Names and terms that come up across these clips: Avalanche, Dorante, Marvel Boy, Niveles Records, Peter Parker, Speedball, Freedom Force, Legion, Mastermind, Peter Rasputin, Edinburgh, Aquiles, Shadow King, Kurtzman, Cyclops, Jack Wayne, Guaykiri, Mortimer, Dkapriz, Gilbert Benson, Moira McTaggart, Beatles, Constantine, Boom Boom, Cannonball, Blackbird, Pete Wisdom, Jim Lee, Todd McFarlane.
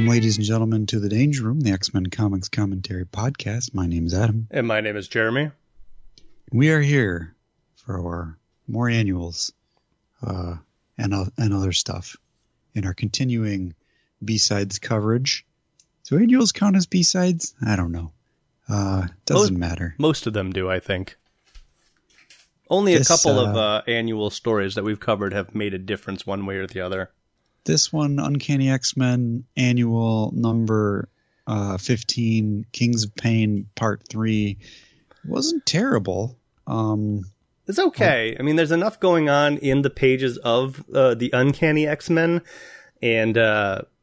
Welcome, ladies and gentlemen, to the Danger Room, the X-Men Comics Commentary Podcast. My name is Adam. And my name is Jeremy. We are here for our more annuals and other stuff in our continuing B-sides coverage. Do annuals count as B-sides? I don't know. Doesn't matter. Most of them do, I think. Only a couple of annual stories that we've covered have made a difference one way or the other. This one, Uncanny X-Men, annual number 15, Kings of Pain, part 3, wasn't terrible. It's okay. I mean, there's enough going on in the pages of the Uncanny X-Men, and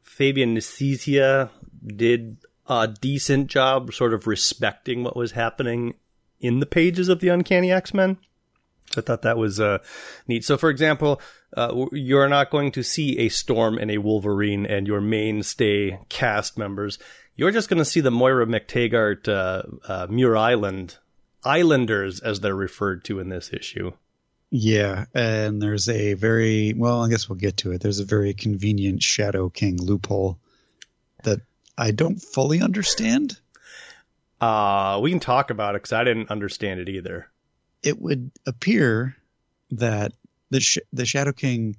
Fabian Nicieza did a decent job sort of respecting what was happening in the pages of the Uncanny X-Men. I thought that was neat. So, for example, you're not going to see a Storm and a Wolverine and your mainstay cast members. You're just going to see the Moira McTaggart Muir Island Islanders, as they're referred to in this issue. Yeah, and there's a very, well, I guess we'll get to it. There's a very convenient Shadow King loophole that I don't fully understand. We can talk about it because I didn't understand it either. It would appear that the Shadow King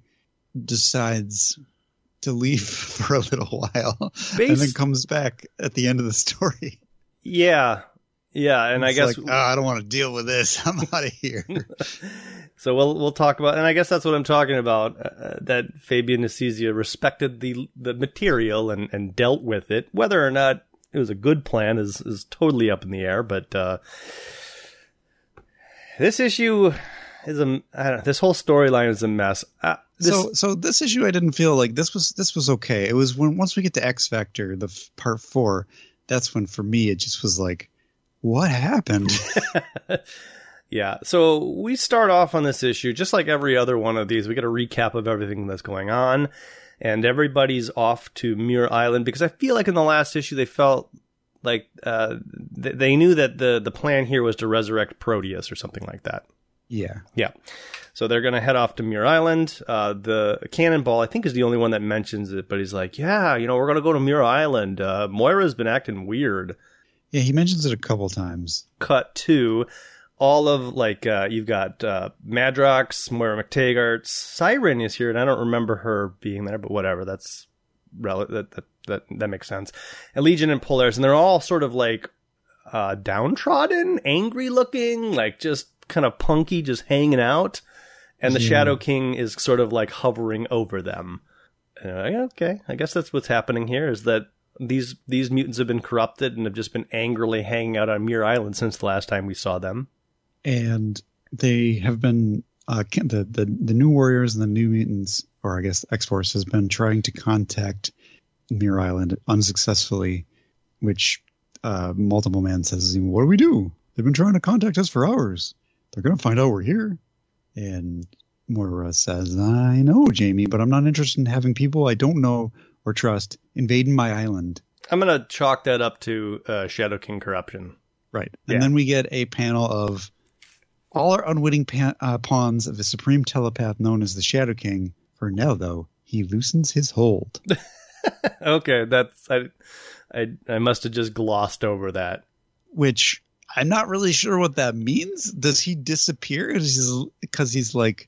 decides to leave for a little while and then comes back at the end of the story. Yeah. Yeah. And I guess like, I don't want to deal with this. I'm out of here. So we'll talk about, and I guess that's what I'm talking about, that Fabian Nicieza respected the material and dealt with it. Whether or not it was a good plan is totally up in the air, but this issue is this whole storyline is a mess. So this issue, I didn't feel like this was okay. It was once we get to X-Factor, the part 4, that's when for me it just was like, what happened? Yeah. So we start off on this issue just like every other one of these. We get a recap of everything that's going on, and everybody's off to Muir Island because I feel like in the last issue they felt like they knew that the plan here was to resurrect Proteus or something like that. Yeah. Yeah. So they're going to head off to Muir Island. The Cannonball, I think, is the only one that mentions it, but he's like, yeah, we're going to go to Muir Island. Moira's been acting weird. Yeah, he mentions it a couple times. Cut to all of, like, you've got Madrox, Moira McTaggart. Siren is here, and I don't remember her being there, but whatever. That's that makes sense. And Legion and Polaris, and they're all sort of like downtrodden, angry looking, like just kind of punky, just hanging out. And the Shadow King is sort of like hovering over them. Okay, I guess that's what's happening here, is that these mutants have been corrupted and have just been angrily hanging out on Muir Island since the last time we saw them. And they have been the New Warriors and the New Mutants, or I guess X-Force, has been trying to contact Muir Island unsuccessfully, which Multiple Man says, what do we do? They've been trying to contact us for hours. They're going to find out we're here. And Moira says, I know, Jamie, but I'm not interested in having people I don't know or trust invading my island. I'm going to chalk that up to Shadow King corruption. Right. And then we get a panel of all our unwitting pawns of a supreme telepath known as the Shadow King. For now, though, he loosens his hold. Okay, that's I must have just glossed over that. Which I'm not really sure what that means. Does he disappear? Because he's like,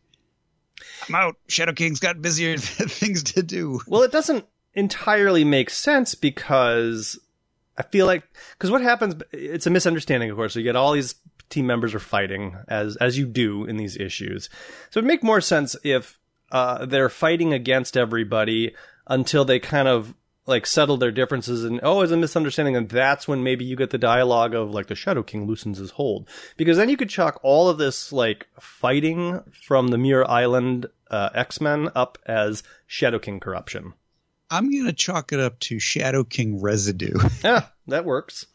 I'm out. Shadow King's got busier things to do. Well, it doesn't entirely make sense because I feel like, because what happens, it's a misunderstanding, of course. So you get all these team members are fighting, as you do in these issues. So it'd make more sense if they're fighting against everybody until they kind of like settle their differences and it's a misunderstanding, and that's when maybe you get the dialogue of like the Shadow King loosens his hold, because then you could chalk all of this like fighting from the Muir Island X-Men up as Shadow King corruption. I'm gonna chalk it up to Shadow King residue. Yeah, that works.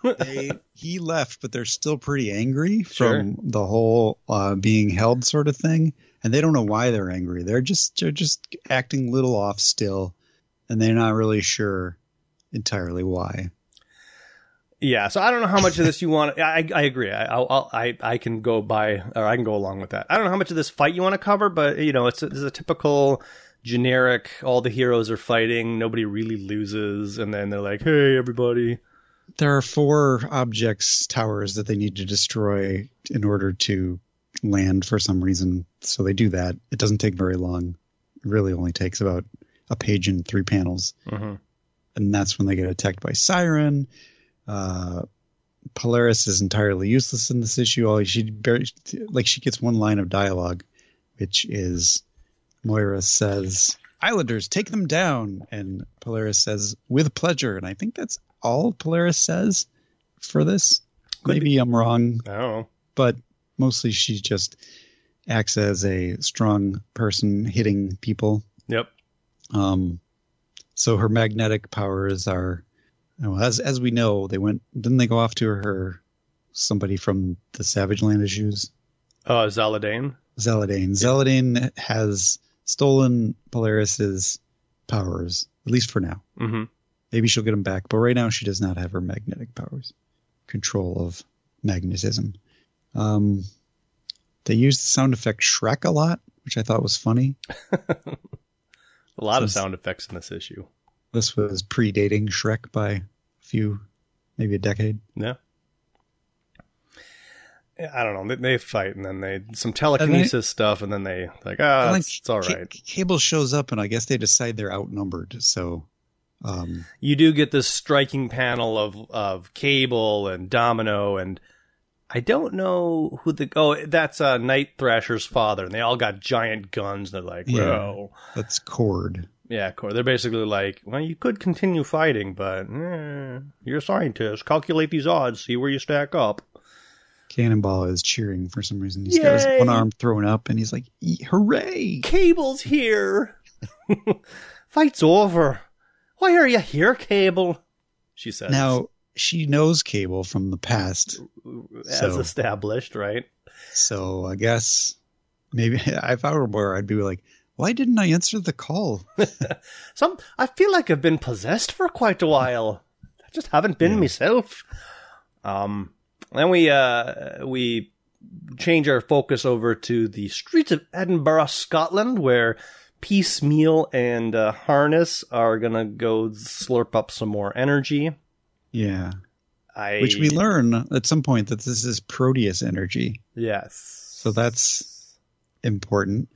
He left, but they're still pretty angry from the whole being held sort of thing, and they don't know why they're angry. They're just acting a little off still. And they're not really sure entirely why. Yeah, so I don't know how much of this you want. I agree. I can go by, or I can go along with that. I don't know how much of this fight you want to cover, but it's a typical generic, all the heroes are fighting, nobody really loses, and then they're like, hey, everybody. There are four objects, towers, that they need to destroy in order to land for some reason. So they do that. It doesn't take very long. It really only takes about a page and three panels. Mm-hmm. And that's when they get attacked by Siren. Polaris is entirely useless in this issue. She gets one line of dialogue, which is Moira says, Islanders, take them down. And Polaris says, with pleasure. And I think that's all Polaris says for this. Maybe I'm wrong. I don't know. But mostly she just acts as a strong person hitting people. Yep. So her magnetic powers are, as we know, didn't they go off to somebody from the Savage Land issues? Zaladane. Zaladane has stolen Polaris's powers, at least for now. Mm-hmm. Maybe she'll get them back, but right now she does not have her magnetic powers. Control of magnetism. They used the sound effect Shrek a lot, which I thought was funny. A lot of sound effects in this issue. This was predating Shrek by a few, maybe a decade. Yeah. I don't know. They fight, and then some telekinesis stuff, and then they like, it's all right. Cable shows up, and I guess they decide they're outnumbered. So you do get this striking panel of Cable and Domino, and I don't know who that's Night Thrasher's father, and they all got giant guns. They're like, bro. Yeah, that's Cord. Yeah, Cord. They're basically like, well, you could continue fighting, but you're a scientist. Calculate these odds. See where you stack up. Cannonball is cheering for some reason. He's got his one arm thrown up, and he's like, hooray! Cable's here! Fight's over. Why are you here, Cable? She says. Now, she knows Cable from the past. Established, right? So I guess maybe if I were Moira, I'd be like, why didn't I answer the call? I feel like I've been possessed for quite a while. I just haven't been myself. Then we change our focus over to the streets of Edinburgh, Scotland, where Piecemeal and Harness are going to go slurp up some more energy. Yeah. Which we learn at some point that this is Proteus energy. Yes. So that's important.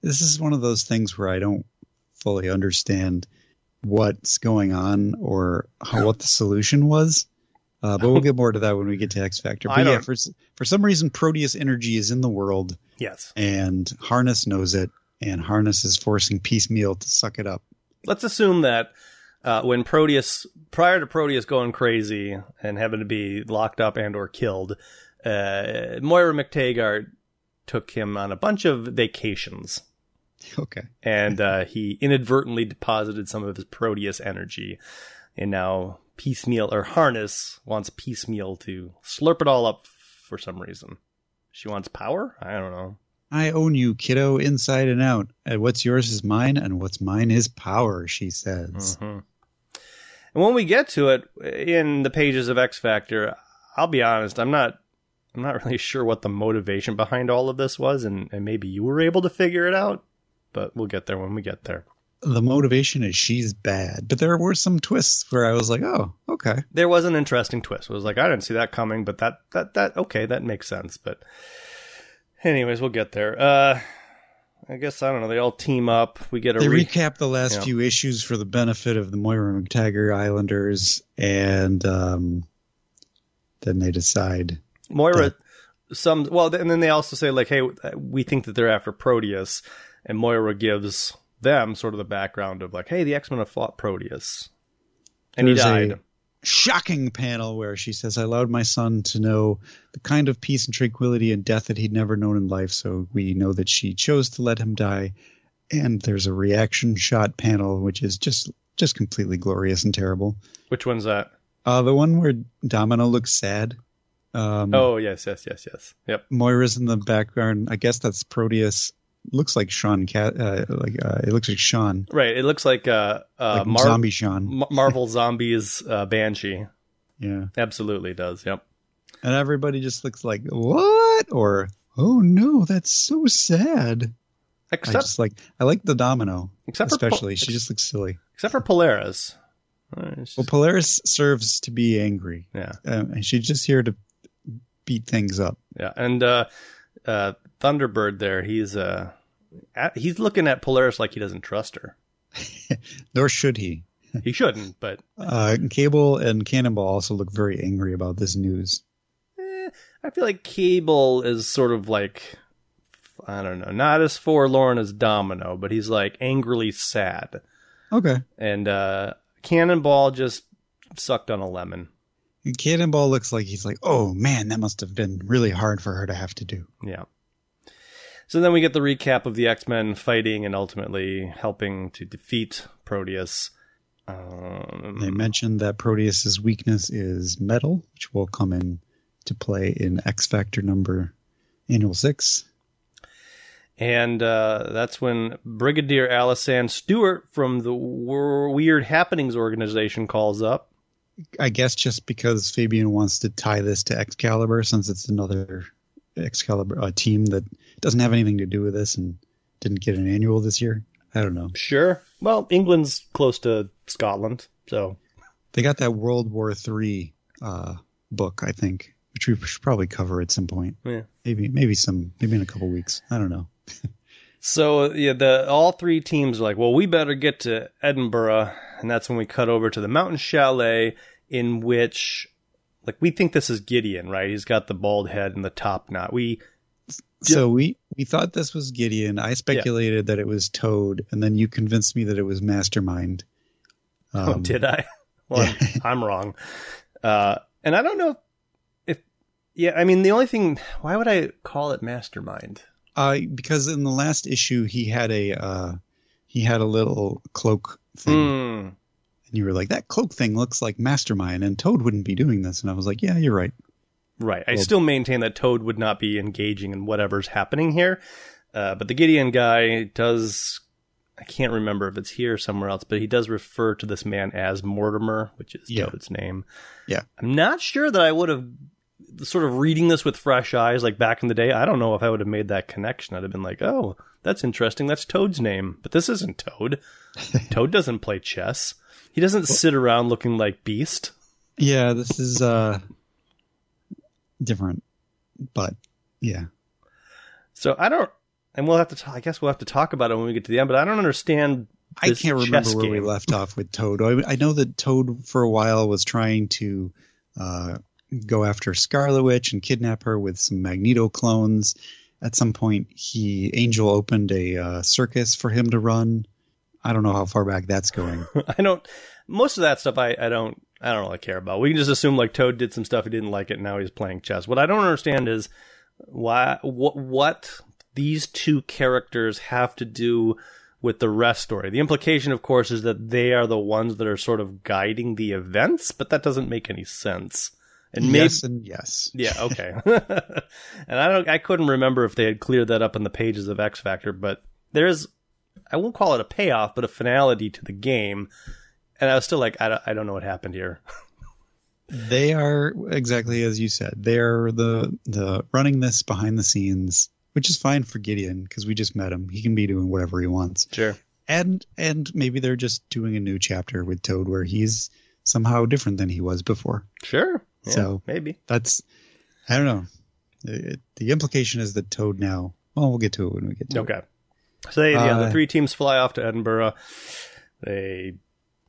This is one of those things where I don't fully understand what's going on or what the solution was. But we'll get more to that when we get to X-Factor. But yeah, for some reason, Proteus energy is in the world. Yes. And Harness knows it, and Harness is forcing Piecemeal to suck it up. Let's assume that when Proteus, prior to Proteus going crazy and having to be locked up and or killed, Moira McTaggart took him on a bunch of vacations. Okay. And he inadvertently deposited some of his Proteus energy, and now Piecemeal, or Harness, wants Piecemeal to slurp it all up for some reason. She wants power? I don't know. I own you, kiddo, inside and out. And what's yours is mine, and what's mine is power, she says. Mm-hmm. And when we get to it, in the pages of X-Factor, I'll be honest, I'm not really sure what the motivation behind all of this was, and maybe you were able to figure it out, but we'll get there when we get there. The motivation is she's bad, but there were some twists where I was like, oh, okay. There was an interesting twist. I was like, I didn't see that coming, but that makes sense. But anyways, we'll get there. I guess, I don't know, they all team up. We get recap the last few issues for the benefit of the Moira McTaggart Islanders, and then they decide. And then they also say, like, hey, we think that they're after Proteus, and Moira gives them sort of the background of like, hey, the X-Men have fought Proteus, and he died. A shocking panel where she says, I allowed my son to know the kind of peace and tranquility and death that he'd never known in life, so we know that she chose to let him die. And there's a reaction shot panel, which is just completely glorious and terrible. Which one's that? The one where Domino looks sad. Yes. Yep. Moira's in the background. I guess that's Proteus. Looks like Sean. It looks like Sean. Right. It looks like zombie Sean. Marvel Zombies Banshee. Yeah. Absolutely does. Yep. And everybody just looks like, what? Or, oh no, that's so sad. Except, I like the Domino, especially. She just looks silly. Except for Polaris. Well, Polaris serves to be angry. Yeah. And she's just here to beat things up. Yeah. And Thunderbird there, he's looking at Polaris like he doesn't trust her. Nor should he. He shouldn't, but... Cable and Cannonball also look very angry about this news. I feel like Cable is sort of like... I don't know, not as forlorn as Domino, but he's like angrily sad. Okay. And Cannonball just sucked on a lemon. And Cannonball looks like he's like, oh man, that must have been really hard for her to have to do. Yeah. So then we get the recap of the X-Men fighting and ultimately helping to defeat Proteus. They mentioned that Proteus's weakness is metal, which will come in to play in X-Factor number annual 6. And that's when Brigadier Alisan Stewart from the Weird Happenings organization calls up. I guess just because Fabian wants to tie this to Excalibur, since it's another Excalibur team that doesn't have anything to do with this and didn't get an annual this year. I don't know. Sure. Well, England's close to Scotland, so. They got that World War III book, I think, which we should probably cover at some point. Yeah. Maybe in a couple weeks. I don't know. So yeah, all three teams are like, well, we better get to Edinburgh, and that's when we cut over to the mountain chalet, in which, like, we think this is Gideon, right? He's got the bald head and the top knot. We thought this was Gideon. I speculated that it was Toad, and then you convinced me that it was Mastermind. Oh, did I? Well, yeah. I'm wrong. And I don't know if, yeah, I mean, the only thing, why would I call it Mastermind? Because in the last issue he had a little cloak thing, and you were like, that cloak thing looks like Mastermind, and Toad wouldn't be doing this. And I was like, yeah, you're right. Right. Well, I still maintain that Toad would not be engaging in whatever's happening here. But the Gideon guy does, I can't remember if it's here or somewhere else, but he does refer to this man as Mortimer, which is Toad's name. Yeah. I'm not sure that I would have. Sort of reading this with fresh eyes, like back in the day, I don't know if I would have made that connection. I'd have been like, oh, that's interesting. That's Toad's name. But this isn't Toad. Toad doesn't play chess. He doesn't sit around looking like Beast. Yeah, this is different. But, yeah. So I don't... And we'll have to... I guess we'll have to talk about it when we get to the end, but I don't understand this chess game. I can't remember where we left off with Toad. I know that Toad, for a while, was trying to... go after Scarlet Witch and kidnap her with some Magneto clones. At some point, Angel opened a circus for him to run. I don't know how far back that's going. Most of that stuff I don't really care about. We can just assume like Toad did some stuff he didn't like it, and now he's playing chess. What I don't understand is why what these two characters have to do with the rest story. The implication, of course, is that they are the ones that are sort of guiding the events, but that doesn't make any sense. And maybe, yes and yes. Yeah, okay. And I couldn't remember if they had cleared that up in the pages of X-Factor, but there's, I won't call it a payoff, but a finality to the game. And I was still like, I don't know what happened here. They are, exactly as you said, they're the running this behind the scenes, which is fine for Gideon, because we just met him. He can be doing whatever he wants. Sure. And maybe they're just doing a new chapter with Toad where he's somehow different than he was before. Sure. Yeah, so maybe that's, I don't know. The implication is that Toad now, well, we'll get to it when we get to it. Okay. So the three teams fly off to Edinburgh. They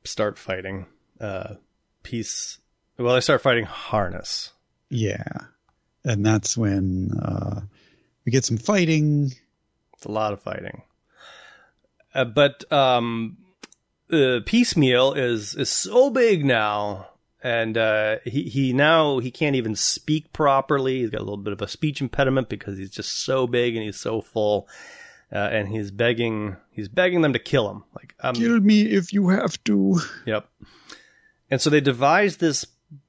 start fighting they start fighting Harness. Yeah. And that's when we get some fighting. It's a lot of fighting. Piecemeal is so big now. And he can't even speak properly. He's got a little bit of a speech impediment because he's just so big and he's so full. And he's begging them to kill him. Like, kill me if you have to. Yep. And so they devise this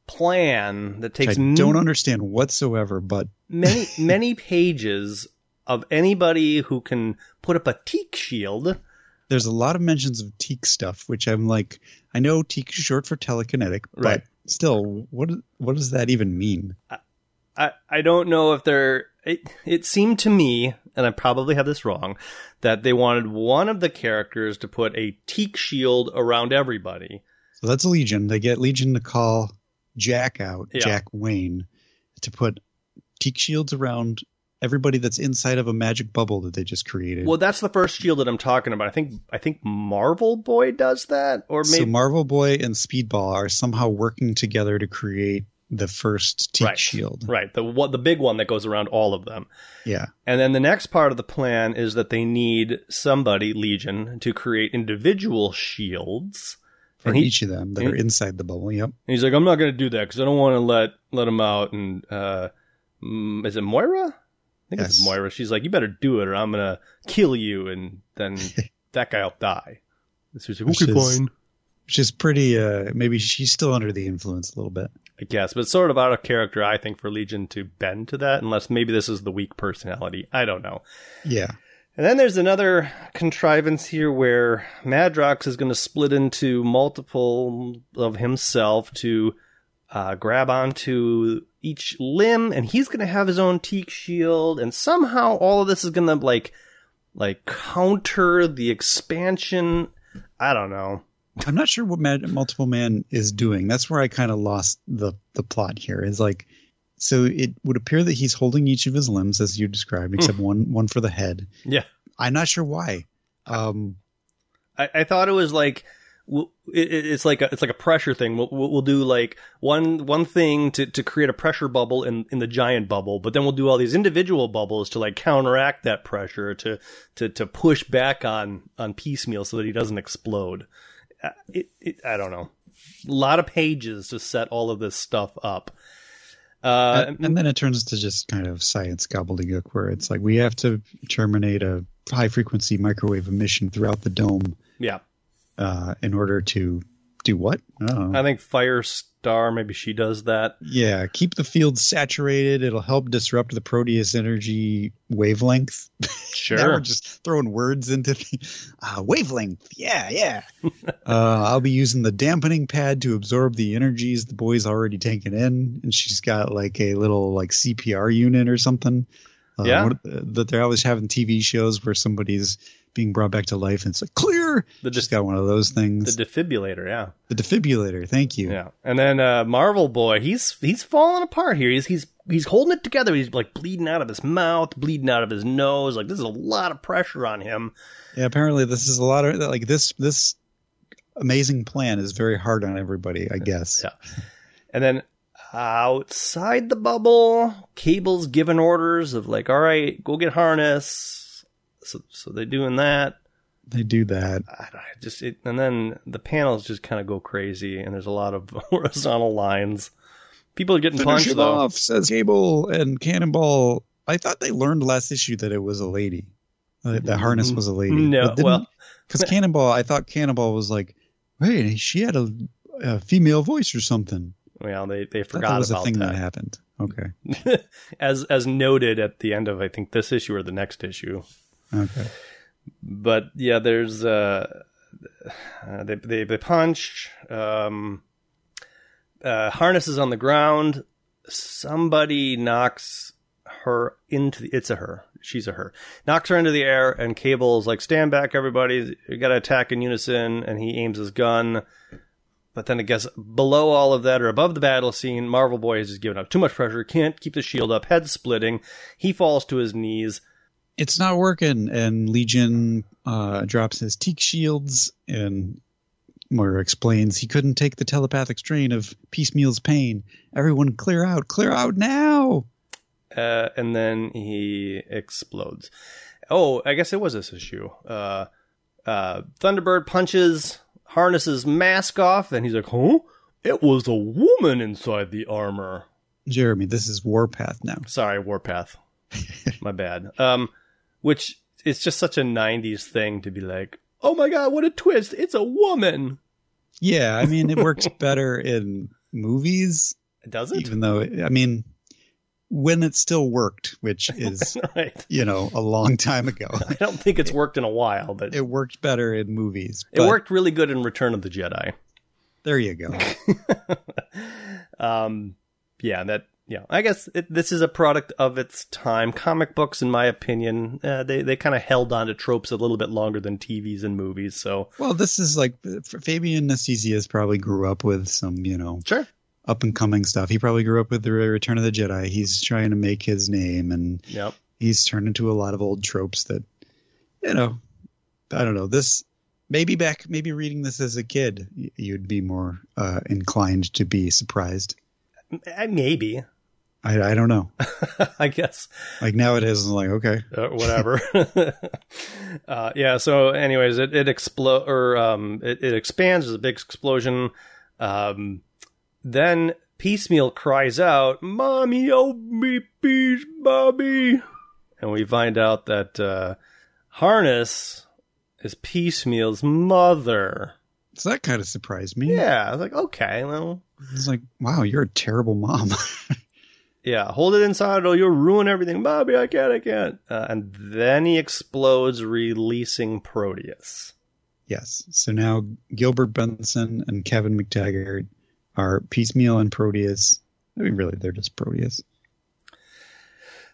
plan that takes... I don't understand whatsoever, but... many pages of anybody who can put up a teak shield... There's a lot of mentions of teak stuff, which I'm like, I know teak is short for telekinetic, right. But still, what does that even mean? I don't know if it seemed to me and I probably have this wrong, that they wanted one of the characters to put a teak shield around everybody. So that's Legion. They get Legion to call Jack out, yeah. Jack Wayne, to put teak shields around everybody that's inside of a magic bubble that they just created. Well, that's the first shield that I'm talking about. I think Marvel Boy does that, or maybe so. Marvel Boy and Speedball are somehow working together to create the first teak shield. Right. The big one that goes around all of them. Yeah. And then the next part of the plan is that they need somebody, Legion, to create individual shields for each of them that are inside the bubble. Yep. And he's like, I'm not going to do that because I don't want to let them out. And is it Moira? It's Moira. She's like, you better do it or I'm going to kill you. And then that guy will die. So she's like, okay, fine. Which is pretty, maybe she's still under the influence a little bit, I guess. But it's sort of out of character, I think, for Legion to bend to that. Unless maybe this is the weak personality. I don't know. Yeah. And then there's another contrivance here where Madrox is going to split into multiple of himself to grab onto each limb, and he's going to have his own teak shield, and somehow all of this is going to like counter the expansion. I don't know. I'm not sure what Multiple Man is doing. That's where I kind of lost the plot here. It's like, so it would appear that he's holding each of his limbs as you described, except one for the head. Yeah. I'm not sure why. I thought it was like, it's like a pressure thing. We'll do like one thing to create a pressure bubble in the giant bubble, but then we'll do all these individual bubbles to like counteract that pressure to push back on Piecemeal so that he doesn't explode. I don't know. A lot of pages to set all of this stuff up. And then it turns to just kind of science gobbledygook where it's like we have to terminate a high frequency microwave emission throughout the dome. Yeah. In order to do what? I think Firestar, maybe she does that. Yeah, keep the field saturated. It'll help disrupt the Proteus energy wavelength. Sure. Now we're just throwing words into the wavelength. Yeah. I'll be using the dampening pad to absorb the energies the boy's already taken in. And she's got like a little like CPR unit or something. Yeah. That they're always having TV shows where somebody's being brought back to life and it's like clear. Just got one of those things. The defibrillator, yeah. The defibrillator, thank you. Yeah. And then Marvel Boy, he's falling apart here. He's holding it together. He's like bleeding out of his mouth, bleeding out of his nose. Like this is a lot of pressure on him. Yeah, apparently this is a lot of like this amazing plan is very hard on everybody, I guess. Yeah. And then outside the bubble, Cable's giving orders of like, all right, go get Harness. So they're doing that. They do that. And then the panels just kind of go crazy, and there's a lot of horizontal lines. People are getting punched, though. Finish him off, says Cable and Cannonball. I thought they learned last issue that it was a lady. That Harness was a lady. No, well. Because Cannonball, I thought Cannonball was like, hey, she had a female voice or something. Well, they forgot that was about a thing that happened. Okay. as noted at the end of, I think, this issue or the next issue. Okay. But yeah, there's they punch. Harness is on the ground. Somebody knocks her into knocks her into the air, and Cable's like, stand back, everybody. You got to attack in unison, and he aims his gun. But then I guess below all of that or above the battle scene, Marvel Boy has just given up. Too much pressure. Can't keep the shield up. Head splitting. He falls to his knees. It's not working. And Legion drops his teak shields. And Moira explains he couldn't take the telepathic strain of Piecemeal's pain. Everyone clear out. Clear out now. And then he explodes. Oh, I guess it was this issue. Thunderbird punches Harness's mask off, and he's like, huh? It was a woman inside the armor. Jeremy, this is Warpath now. Sorry, Warpath. My bad. Which it's just such a 90s thing to be like, oh my god, what a twist. It's a woman. Yeah, I mean, it works better in movies. Does it? Even though, I mean, when it still worked, which is, right. You know, a long time ago. I don't think it's worked in a while, but it worked better in movies. It worked really good in Return of the Jedi. There you go. I guess this is a product of its time. Comic books, in my opinion, they kind of held on to tropes a little bit longer than TVs and movies. So, well, this is like Fabian Nicieza probably grew up with some, sure, up and coming stuff. He probably grew up with the Return of the Jedi. He's trying to make his name, and he's turned into a lot of old tropes that, I don't know. This maybe reading this as a kid, you'd be more inclined to be surprised. Maybe. I don't know. I guess. Like now it is like, okay. Whatever. So anyways, it expands. There's a big explosion. Then Piecemeal cries out, "Mommy, help me, please, Mommy." And we find out that Harness is Piecemeal's mother. So that kind of surprised me. Yeah. I was like, okay, well. I was like, wow, you're a terrible mom. Yeah, hold it inside or you'll ruin everything. Bobby, I can't. And then he explodes, releasing Proteus. Yes. So now Gilbert Benson and Kevin McTaggart are Piecemeal and Proteus. I mean, really, they're just Proteus.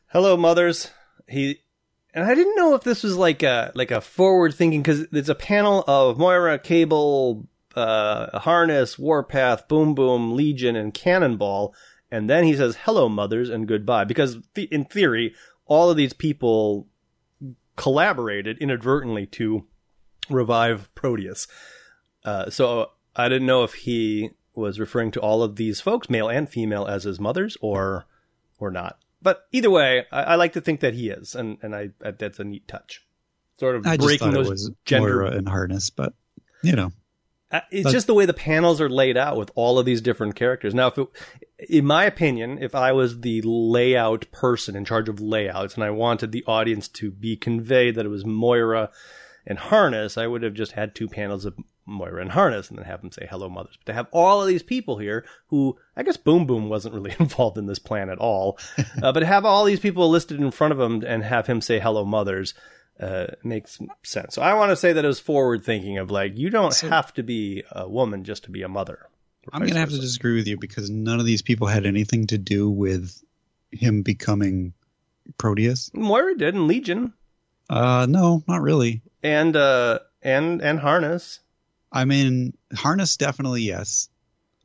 Hello, mothers. And I didn't know if this was like a forward thinking, because it's a panel of Moira, Cable, Harness, Warpath, Boom Boom, Legion, and Cannonball. And then he says, "Hello, mothers," and goodbye. Because in theory, all of these people collaborated inadvertently to revive Proteus. So I didn't know if he was referring to all of these folks, male and female, as his mothers or not. But either way, I like to think that he is. And that's a neat touch. Sort of breaking those gender... Moira and Harness, but, It's just the way the panels are laid out with all of these different characters. Now, in my opinion, if I was the layout person in charge of layouts and I wanted the audience to be conveyed that it was Moira and Harness, I would have just had two panels of Moira and Harness and then have them say, "Hello, mothers." But to have all of these people here who, I guess Boom Boom wasn't really involved in this plan at all, but have all these people listed in front of him and have him say, "Hello, mothers." Makes sense. So I want to say that it was forward thinking of like, you don't have to be a woman just to be a mother. I'm going to have to disagree with you because none of these people had anything to do with him becoming Proteus. Moira did in Legion. No, not really. And Harness. I mean, Harness definitely, yes.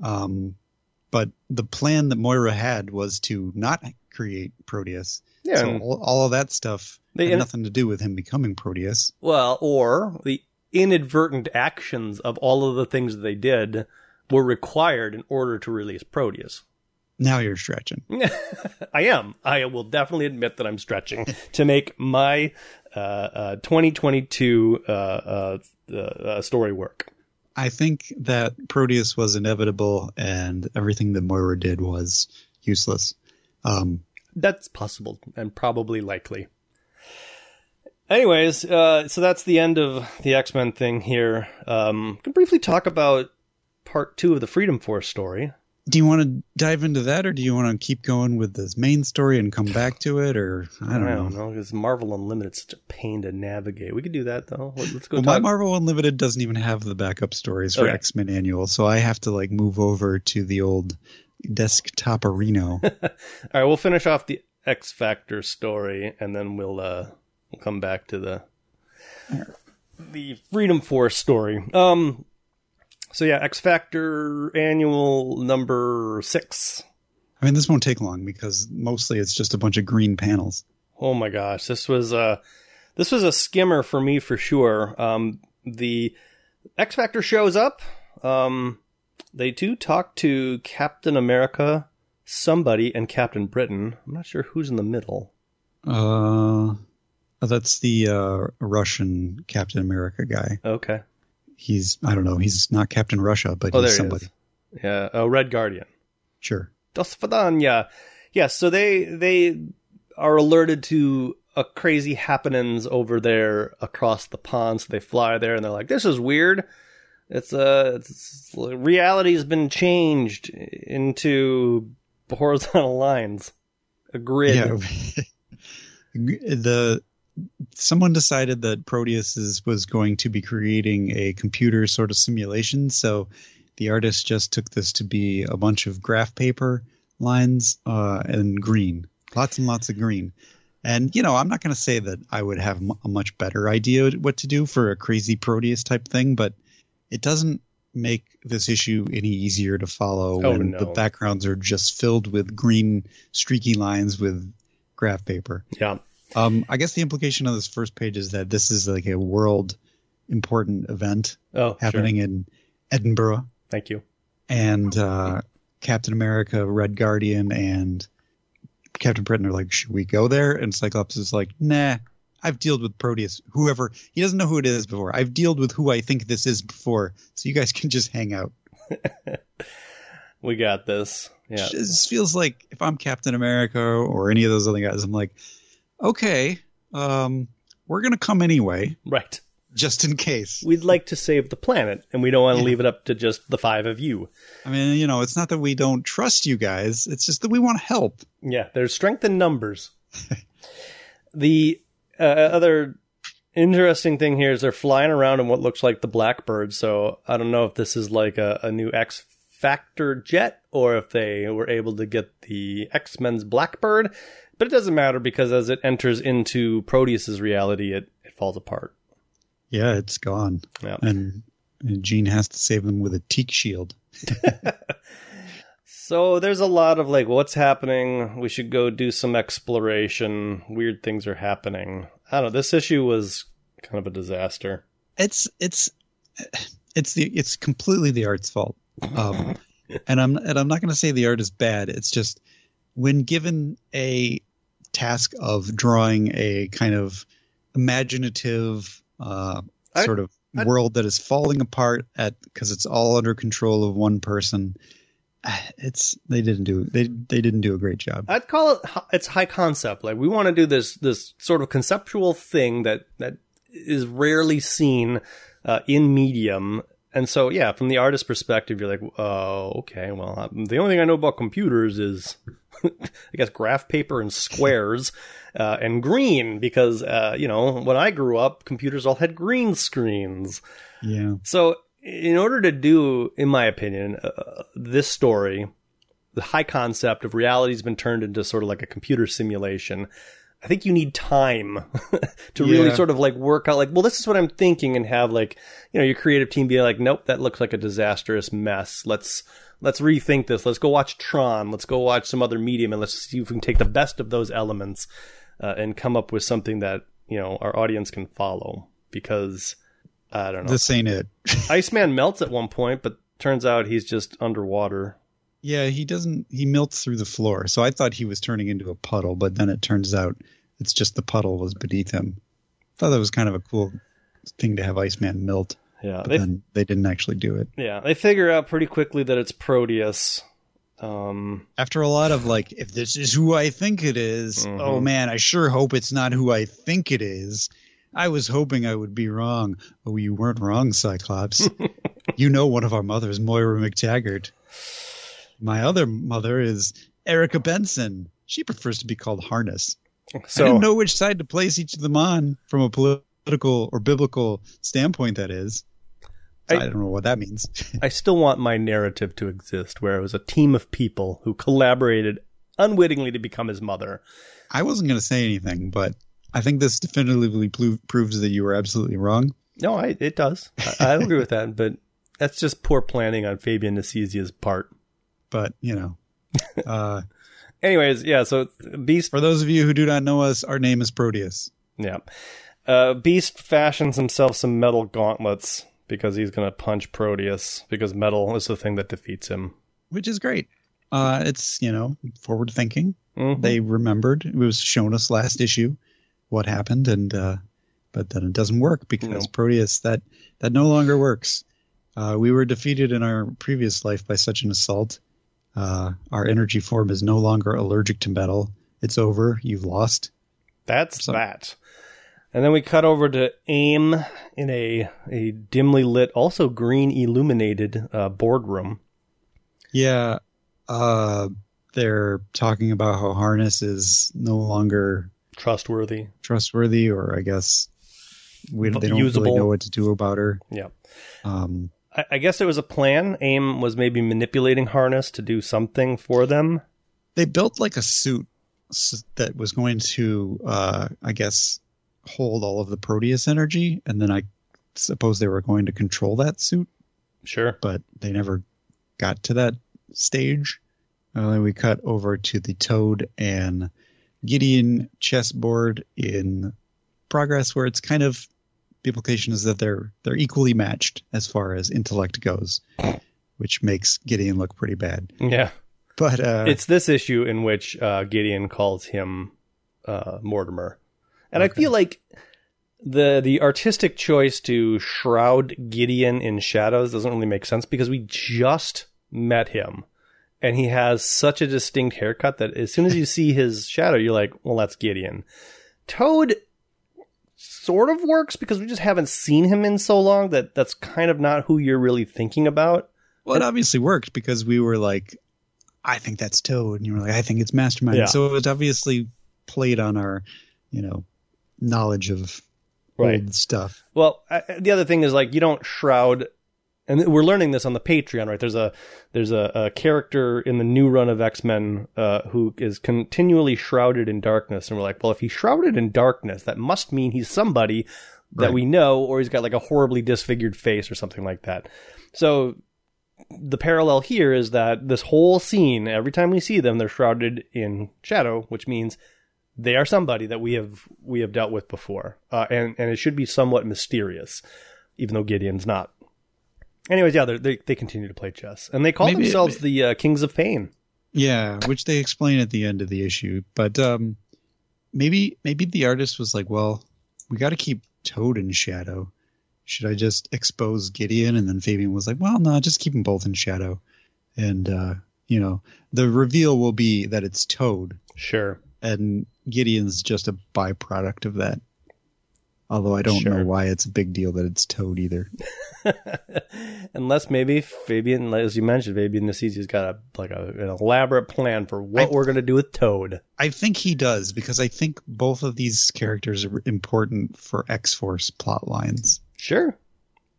But the plan that Moira had was to not create Proteus. Yeah. So all of that stuff had nothing to do with him becoming Proteus. Well, or the inadvertent actions of all of the things that they did were required in order to release Proteus. Now you're stretching. I am. I will definitely admit that I'm stretching to make my 2022 story work. I think that Proteus was inevitable and everything that Moira did was useless. That's possible and probably likely. Anyways, so that's the end of the X-Men thing here. We can briefly talk about part 2 of the Freedom Force story. Do you want to dive into that, or do you want to keep going with this main story and come back to it, or I don't know. Because Marvel Unlimited is such a pain to navigate. We could do that though. Let's go. My Marvel Unlimited doesn't even have the backup stories for X-Men Annual, so I have to move over to the old desktop arena. All right, we'll finish off the X-Factor story and then we'll come back to the Freedom Force story. X-Factor Annual number 6. I mean, this won't take long because mostly it's just a bunch of green panels. Oh my gosh, this was a skimmer for me for sure. The X-Factor shows up. They do talk to Captain America, somebody, and Captain Britain. I'm not sure who's in the middle. That's the Russian Captain America guy. Okay. He's, I don't know, he's not Captain Russia, but he's somebody. He is. Yeah, Red Guardian. Sure. Do svidaniya. Yeah, so they are alerted to a crazy happenings over there across the pond. So they fly there and they're like, "This is weird. It's reality has been changed into horizontal lines, a grid." Yeah. Someone decided that Proteus was going to be creating a computer sort of simulation, so the artist just took this to be a bunch of graph paper lines and green. Lots and lots of green. And, you know, I'm not going to say that I would have a much better idea what to do for a crazy Proteus type thing, but it doesn't make this issue any easier to follow when the backgrounds are just filled with green streaky lines with graph paper. Yeah. I guess the implication of this first page is that this is like a world important event happening in Edinburgh. Thank you. And Captain America, Red Guardian, and Captain Britain are like, should we go there? And Cyclops is like, nah, I've dealt with Proteus, whoever. He doesn't know who it is before. I've dealt with who I think this is before. So you guys can just hang out. We got this. Yeah. This feels like if I'm Captain America or any of those other guys, I'm like, okay, we're going to come anyway. Right. Just in case. We'd like to save the planet, and we don't want to leave it up to just the five of you. I mean, you know, it's not that we don't trust you guys. It's just that we want to help. Yeah, there's strength in numbers. The other interesting thing here is they're flying around in what looks like the Blackbird. So I don't know if this is like a new X-Factor jet or if they were able to get the X-Men's Blackbird. But it doesn't matter because as it enters into Proteus's reality, it falls apart. Yeah, it's gone. Yep. And Jean has to save them with a teak shield. So there's a lot of like, what's happening? We should go do some exploration. Weird things are happening. I don't know. This issue was kind of a disaster. It's completely the art's fault. And I'm not going to say the art is bad. It's just when given a task of drawing a kind of imaginative sort of world that is falling apart because it's all under control of one person. They didn't do a great job. I'd call it's high concept. Like we want to do this sort of conceptual thing that is rarely seen in medium. And so yeah, from the artist perspective, you're like, oh, okay. Well, the only thing I know about computers is, I guess, graph paper and squares and green because you know, when I grew up, computers all had green screens. Yeah. So in order to do, in my opinion, this story, the high concept of reality's been turned into sort of like a computer simulation. I think you need time to really sort of like work out like, well, this is what I'm thinking, and have like, you know, your creative team be like, nope, that looks like a disastrous mess. Let's rethink this. Let's go watch Tron. Let's go watch some other medium, and let's see if we can take the best of those elements and come up with something that, you know, our audience can follow, because I don't know. This ain't it. Iceman melts at one point, but turns out he's just underwater. Yeah, he melts through the floor. So I thought he was turning into a puddle, but then it turns out it's just the puddle was beneath him. I thought that was kind of a cool thing to have Iceman melt. Yeah, but then they didn't actually do it. Yeah, they figure out pretty quickly that it's Proteus. After a lot of like, if this is who I think it is, oh man, I sure hope it's not who I think it is. I was hoping I would be wrong. Oh, you weren't wrong, Cyclops. You know one of our mothers, Moira McTaggart. My other mother is Erica Benson. She prefers to be called Harness. So, I didn't know which side to place each of them on from a political or biblical standpoint, that is. So I don't know what that means. I still want my narrative to exist where it was a team of people who collaborated unwittingly to become his mother. I wasn't going to say anything, but I think this definitively proves that you were absolutely wrong. No, it does. I agree with that, but that's just poor planning on Fabian Nicieza's part. But, you know, anyways, yeah. So Beast, for those of you who do not know us, our name is Proteus. Yeah. Beast fashions himself some metal gauntlets because he's going to punch Proteus because metal is the thing that defeats him, which is great. It's, you know, forward thinking. Mm-hmm. They remembered, it was shown us last issue what happened. And, but then it doesn't work because Proteus, that no longer works. We were defeated in our previous life by such an assault. Our energy form is no longer allergic to metal. It's over. You've lost. That's that. And then we cut over to AIM in a dimly lit, also green illuminated boardroom. Yeah. They're talking about how Harness is no longer trustworthy, or I guess they don't really know what to do about her. Yeah. I guess it was a plan. AIM was maybe manipulating Harness to do something for them. They built like a suit that was going to, I guess, hold all of the Proteus energy. And then I suppose they were going to control that suit. Sure. But they never got to that stage. Then we cut over to the Toad and Gideon chessboard in progress, where it's kind of, the implication is that they're equally matched as far as intellect goes, which makes Gideon look pretty bad. Yeah. But it's this issue in which Gideon calls him Mortimer. And okay. I feel like the artistic choice to shroud Gideon in shadows doesn't really make sense, because we just met him and he has such a distinct haircut that as soon as you see his shadow, you're like, well, that's Gideon. Toad sort of works because we just haven't seen him in so long that that's kind of not who you're really thinking about. Well, it obviously worked because we were like, I think that's Toad. And you were like, I think it's Mastermind. Yeah. So it was obviously played on our, knowledge of old stuff. Well, the other thing is, like, you don't shroud, and we're learning this on the Patreon, right? There's a character in the new run of X-Men who is continually shrouded in darkness. And we're like, well, if he's shrouded in darkness, that must mean he's somebody that we know, or he's got like a horribly disfigured face or something like that. So the parallel here is that this whole scene, every time we see them, they're shrouded in shadow, which means they are somebody that we have dealt with before. And it should be somewhat mysterious, even though Gideon's not. Anyways, yeah, they continue to play chess. And they call themselves the Kings of Pain. Yeah, which they explain at the end of the issue. But maybe the artist was like, well, we got to keep Toad in shadow. Should I just expose Gideon? And then Fabian was like, well, no, just keep them both in shadow. And, the reveal will be that it's Toad. Sure. And Gideon's just a byproduct of that. Although I don't know why it's a big deal that it's Toad either. Unless maybe Fabian, as you mentioned, Fabian Nicieza got an elaborate plan for what we're going to do with Toad. I think he does, because I think both of these characters are important for X-Force plot lines. Sure.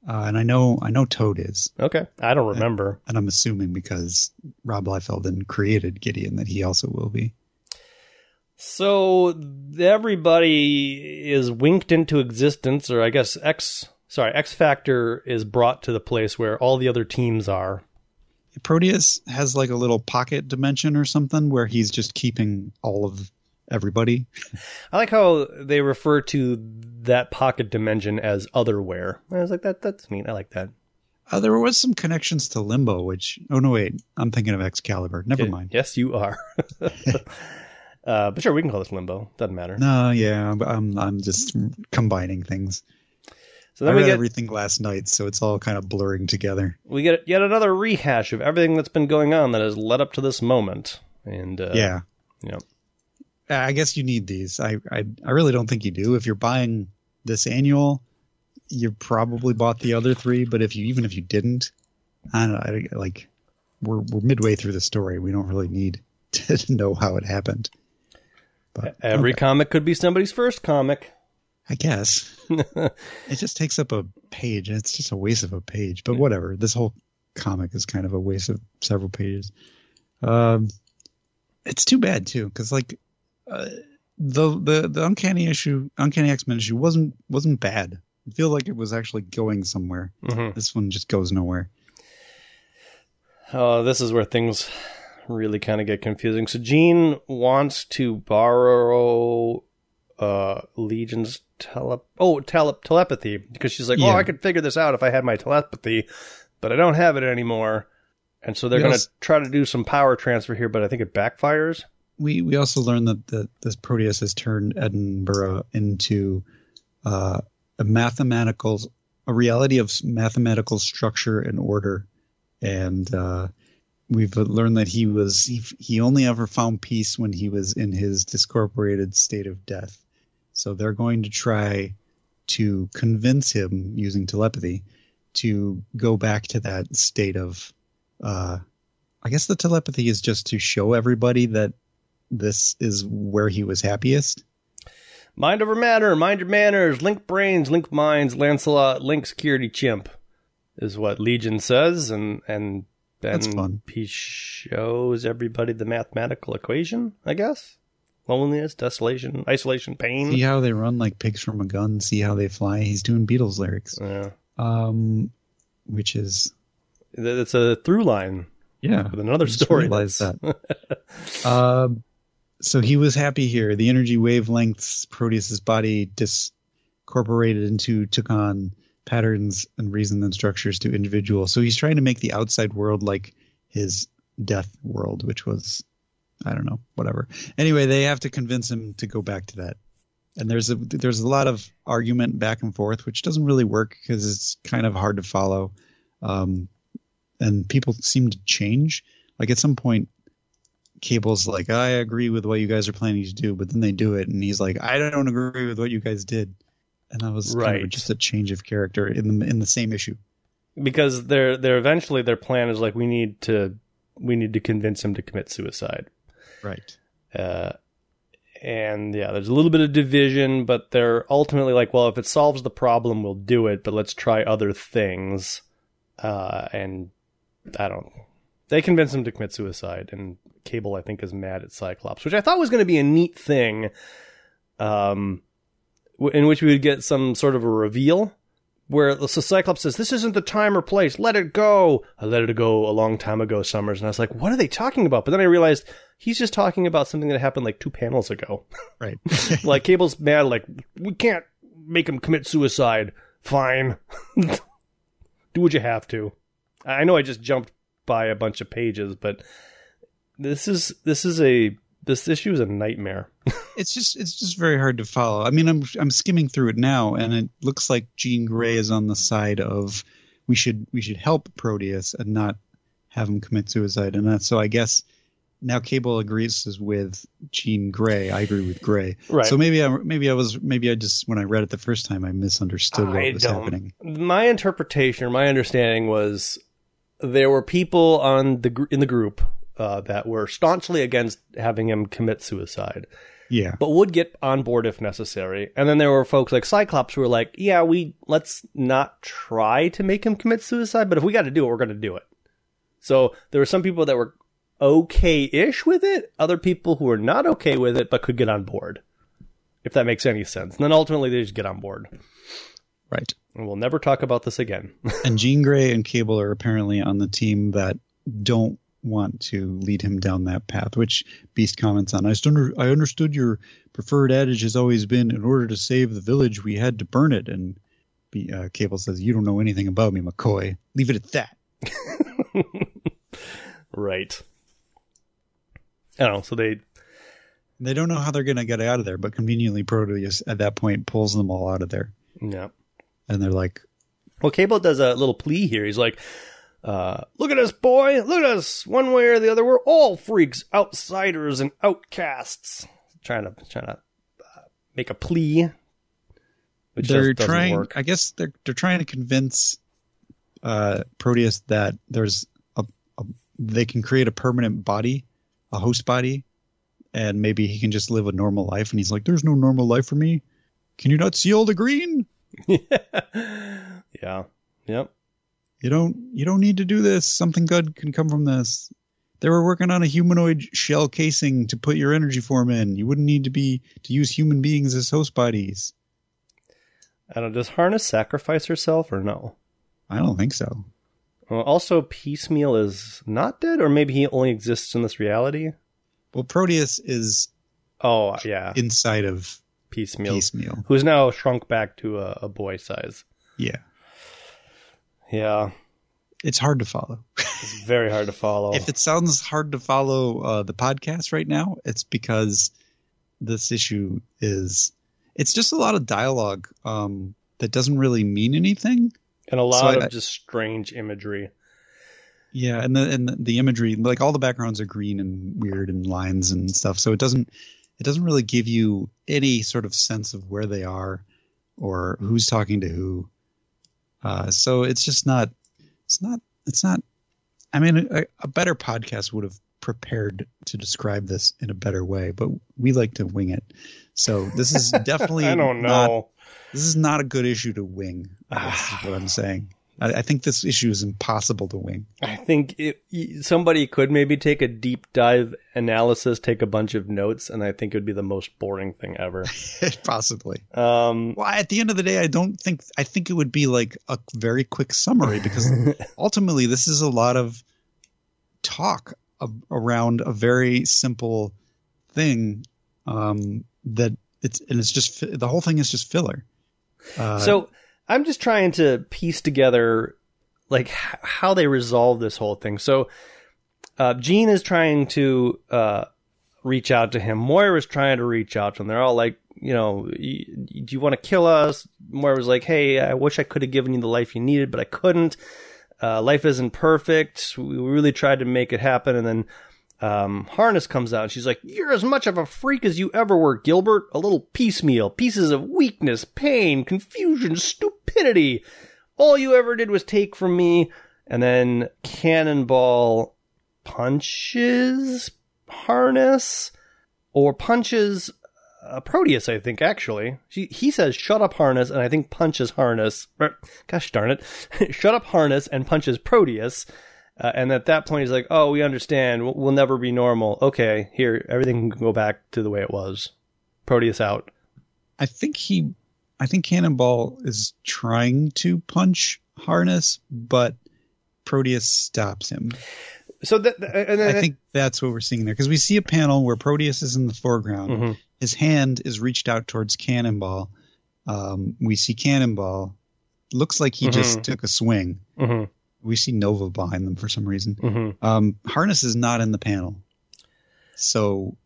And I know Toad is. Okay. I don't remember. And I'm assuming because Rob Liefeld created Gideon that he also will be. So everybody is winked into existence, or I guess X-Factor is brought to the place where all the other teams are. Proteus has like a little pocket dimension or something where he's just keeping all of everybody. I like how they refer to that pocket dimension as otherwhere. I was like, that's neat. I like that. There was some connections to Limbo, which... Oh, no, wait. I'm thinking of Excalibur. Never mind. Yes, you are. But sure, we can call this Limbo. Doesn't matter. No, yeah, I'm just combining things. So then I read everything last night, so it's all kind of blurring together. We get yet another rehash of everything that's been going on that has led up to this moment, and I guess you need these. I really don't think you do. If you're buying this annual, you probably bought the other three. But if you didn't, I don't know. We're midway through the story. We don't really need to know how it happened. But, Every comic could be somebody's first comic. I guess. It just takes up a page. It's just a waste of a page. But whatever. This whole comic is kind of a waste of several pages. It's too bad, too, because the Uncanny X-Men issue wasn't bad. I feel like it was actually going somewhere. Mm-hmm. This one just goes nowhere. Oh, this is where things really kind of get confusing. So Jean wants to borrow Legion's telepathy, because she's like, I could figure this out if I had my telepathy, but I don't have it anymore. And so they're going to try to do some power transfer here, but I think it backfires. We also learned that this Proteus has turned Edinburgh into a reality of mathematical structure and order. And we've learned that he only ever found peace when he was in his discorporated state of death. So they're going to try to convince him using telepathy to go back to that state of, I guess the telepathy is just to show everybody that this is where he was happiest. Mind over matter, mind your manners, link brains, link minds, Lancelot, link security chimp is what Legion says. And Then that's fun. He shows everybody the mathematical equation, I guess. Loneliness, desolation, isolation, pain. See how they run like pigs from a gun. See how they fly. He's doing Beatles lyrics. Yeah. Which is... It's a through line. Yeah. With another story. I realized that. So he was happy here. The energy wavelengths Proteus's body discorporated into took on patterns and reason and structures to individual. So he's trying to make the outside world like his death world, which was... I don't know, whatever. Anyway, they have to convince him to go back to that. And there's a lot of argument back and forth, which doesn't really work because it's kind of hard to follow. And people seem to change. Like at some point, Cable's like, I agree with what you guys are planning to do, but then they do it. And he's like, I don't agree with what you guys did. And that was right. Kind of just a change of character in the same issue. Because they're eventually their plan is like, we need to convince him to commit suicide. Right. And yeah, there's a little bit of division, but they're ultimately like, well, if it solves the problem, we'll do it, but let's try other things. And I don't know. They convince him to commit suicide, and Cable, I think, is mad at Cyclops, which I thought was going to be a neat thing, in which we would get some sort of a reveal. Where so Cyclops says, this isn't the time or place. Let it go. I let it go a long time ago, Summers. And I was like, what are they talking about? But then I realized he's just talking about something that happened like 2 panels ago. Right. Like Cable's mad. Like, we can't make him commit suicide. Fine. Do what you have to. I know I just jumped by a bunch of pages, but this issue is a nightmare. It's just very hard to follow. I mean, I'm skimming through it now, and it looks like Jean Grey is on the side of we should help Proteus and not have him commit suicide. And that, so I guess now Cable agrees with Jean Grey. I agree with Grey. Right. So maybe I just when I read it the first time I misunderstood what was happening. My interpretation or my understanding was there were people in the group. That were staunchly against having him commit suicide. Yeah. But would get on board if necessary. And then there were folks like Cyclops who were like, yeah, let's not try to make him commit suicide, but if we got to do it, we're going to do it. So there were some people that were okay-ish with it, other people who were not okay with it, but could get on board, if that makes any sense. And then ultimately they just get on board. Right. And we'll never talk about this again. And Jean Grey and Cable are apparently on the team that don't want to lead him down that path, which Beast comments on. I understood your preferred adage has always been, in order to save the village, we had to burn it. And Cable says, you don't know anything about me, McCoy. Leave it at that. Right. I don't know. So they don't know how they're going to get out of there, but conveniently Proteus at that point pulls them all out of there. Yeah. And they're like... Well, Cable does a little plea here. He's like... look at us, boy. Look at us. One way or the other, we're all freaks, outsiders, and outcasts. Trying to make a plea, which just doesn't work. I guess they're trying to convince Proteus that there's a they can create a permanent body, a host body, and maybe he can just live a normal life. And he's like, "There's no normal life for me. Can you not see all the green?" Yeah. Yep. You don't need to do this. Something good can come from this. They were working on a humanoid shell casing to put your energy form in. You wouldn't need to use human beings as host bodies. I don't know. Does Harness sacrifice herself or no? I don't think so. Well, also, Piecemeal is not dead, or maybe he only exists in this reality? Well, Proteus is inside of Piecemeal, who's now shrunk back to a boy size. Yeah. Yeah. It's hard to follow. It's very hard to follow. If it sounds hard to follow the podcast right now, it's because this issue is... It's just a lot of dialogue that doesn't really mean anything. And a lot of just strange imagery. Yeah, and the imagery... Like, all the backgrounds are green and weird and lines and stuff, so it doesn't really give you any sort of sense of where they are or who's talking to who. So it's just not, it's not, I mean, a better podcast would have prepared to describe this in a better way, but we like to wing it. So this is definitely, I don't know. This is not a good issue to wing. That's what I'm saying. I think this issue is impossible to wing. I think somebody could maybe take a deep dive analysis, take a bunch of notes, and I think it would be the most boring thing ever. Possibly. Well, at the end of the day, I think it would be like a very quick summary, because ultimately this is a lot of talk around a very simple thing, it's just, the whole thing is just filler. So I'm just trying to piece together like how they resolve this whole thing. So Jean is trying to reach out to him. Moira is trying to reach out to him. They're all like, you know, do you want to kill us? Moira was like, hey, I wish I could have given you the life you needed, but I couldn't. Life isn't perfect. We really tried to make it happen. And then Harness comes out and she's like, you're as much of a freak as you ever were, Gilbert. A little piecemeal, pieces of weakness, pain, confusion, stupidity. All you ever did was take from me. And then Cannonball punches Harness, or punches Proteus, I think, actually. He says, shut up, Harness, and I think punches Harness. Gosh darn it. Shut up, Harness, and punches Proteus. And at that point, he's like, oh, we understand. We'll never be normal. Okay, here, everything can go back to the way it was. Proteus out. I think Cannonball is trying to punch Harness, but Proteus stops him. So I think that's what we're seeing there, because we see a panel where Proteus is in the foreground. Mm-hmm. His hand is reached out towards Cannonball. We see Cannonball. Looks like he just took a swing. Mm-hmm. We see Nova behind them for some reason. Mm-hmm. Harness is not in the panel. So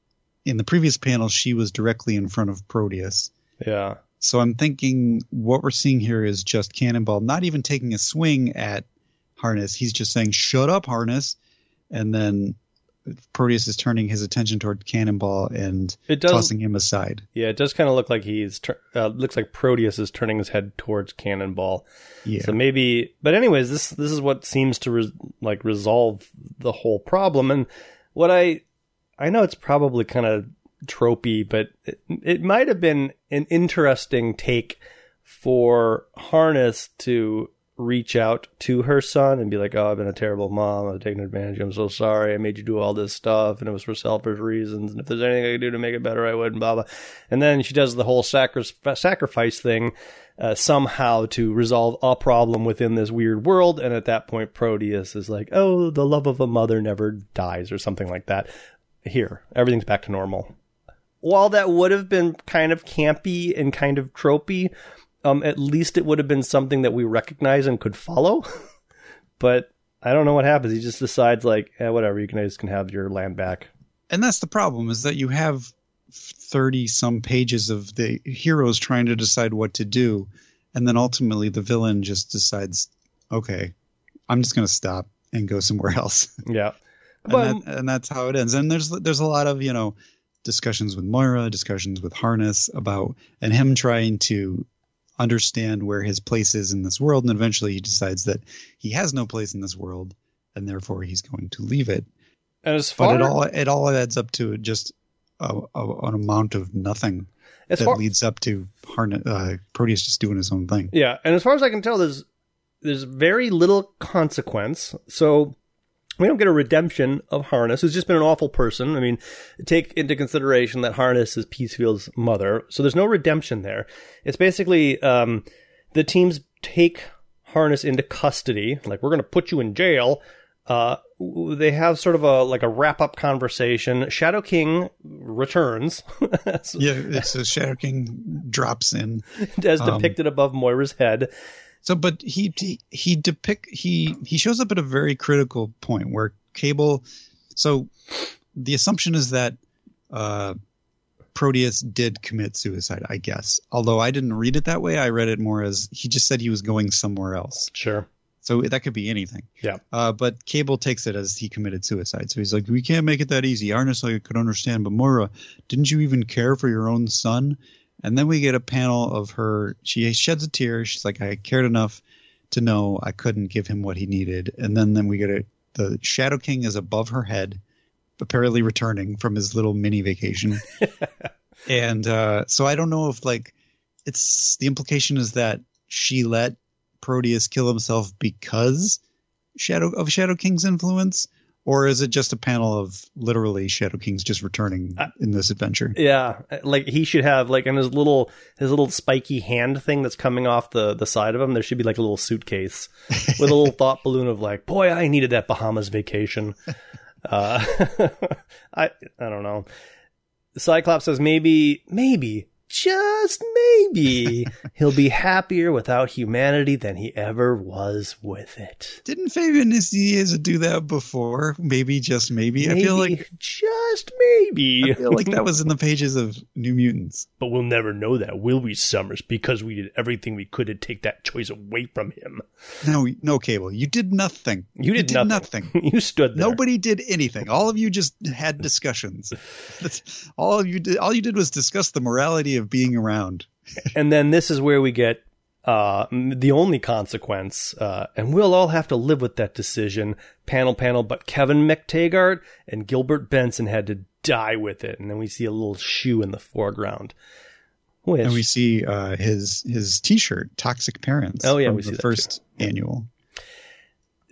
in the previous panel, she was directly in front of Proteus. Yeah. So I'm thinking what we're seeing here is just Cannonball not even taking a swing at Harness. He's just saying, shut up, Harness. And then Proteus is turning his attention toward Cannonball and tossing him aside. Yeah, it does kind of look like looks like Proteus is turning his head towards Cannonball. Yeah. So maybe, but anyways, this is what seems to resolve the whole problem. And what I know it's probably kind of tropey, but it might have been an interesting take for Harness to reach out to her son and be like, oh, I've been a terrible mom. I've taken advantage. I'm so sorry. I made you do all this stuff, and it was for selfish reasons. And if there's anything I could do to make it better, I would, and blah, blah. And then she does the whole sacrifice thing somehow to resolve a problem within this weird world. And at that point, Proteus is like, oh, the love of a mother never dies, or something like that. Here, everything's back to normal. While that would have been kind of campy and kind of tropey, at least it would have been something that we recognize and could follow. But I don't know what happens. He just decides, like, whatever, you guys can have your land back. And that's the problem, is that you have 30-some pages of the heroes trying to decide what to do. And then ultimately the villain just decides, okay, I'm just going to stop and go somewhere else. Yeah. And that's how it ends. And there's a lot of, you know, discussions with Moira, discussions with Harness about, and him trying to understand where his place is in this world, and eventually he decides that he has no place in this world, and therefore he's going to leave it. And it all adds up to just an amount of nothing that leads up to Proteus just doing his own thing. Yeah, and as far as I can tell, there's very little consequence. So we don't get a redemption of Harness, who's just been an awful person. I mean, take into consideration that Harness is Peacefield's mother, so there's no redemption there. It's basically the teams take Harness into custody, like, we're going to put you in jail. They have sort of a wrap-up conversation. Shadow King returns. Shadow King drops in. As depicted above Moira's head. So, but he shows up at a very critical point where Cable. So, the assumption is that Proteus did commit suicide, I guess. Although I didn't read it that way, I read it more as he just said he was going somewhere else. Sure. So that could be anything. Yeah. But Cable takes it as he committed suicide. So he's like, we can't make it that easy. Harness, I could understand, but Moira, didn't you even care for your own son? And then we get a panel of her. She sheds a tear. She's like, I cared enough to know I couldn't give him what he needed. And then we get the Shadow King is above her head, apparently returning from his little mini vacation. And so I don't know if, like, the implication is that she let Proteus kill himself because Shadow King's influence? Or is it just a panel of literally Shadow King's just returning in this adventure? Yeah, like he should have, like, in his little spiky hand thing that's coming off the side of him, there should be like a little suitcase with a little thought balloon of like, boy, I needed that Bahamas vacation. I don't know. Cyclops says maybe, just maybe, he'll be happier without humanity than he ever was with it. Didn't Fabian Nicieza do that before? Maybe, just maybe. Maybe, I feel like just maybe. I feel like that was in the pages of New Mutants. But we'll never know that, will we, Summers? Because we did everything we could to take that choice away from him. No, Cable. You did nothing. You did nothing. You stood there. Nobody did anything. All of you just had discussions. That's all you did. All you did was discuss the morality of being around. And then this is where we get the only consequence, and we'll all have to live with that decision, panel, but Kevin McTaggart and Gilbert Benson had to die with it. And then we see a little shoe in the foreground. Which... And we see his T-shirt, Toxic Parents. Oh, yeah, we see the first annual.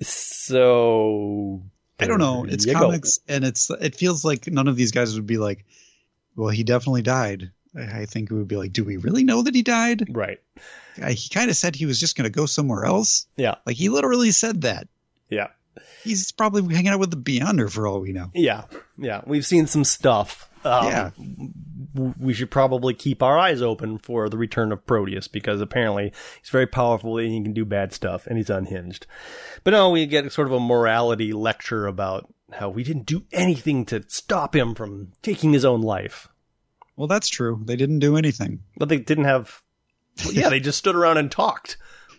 So... I don't know. It's comics, and it feels like none of these guys would be like, well, he definitely died. I think it would be like, do we really know that he died? Right. He kind of said he was just going to go somewhere else. Yeah. Like, he literally said that. Yeah. He's probably hanging out with the Beyonder for all we know. Yeah. Yeah. We've seen some stuff. Yeah. We should probably keep our eyes open for the return of Proteus, because apparently he's very powerful and he can do bad stuff and he's unhinged. But no, we get sort of a morality lecture about how we didn't do anything to stop him from taking his own life. Well, that's true. They didn't do anything. But they didn't have... Well, yeah, they just stood around and talked.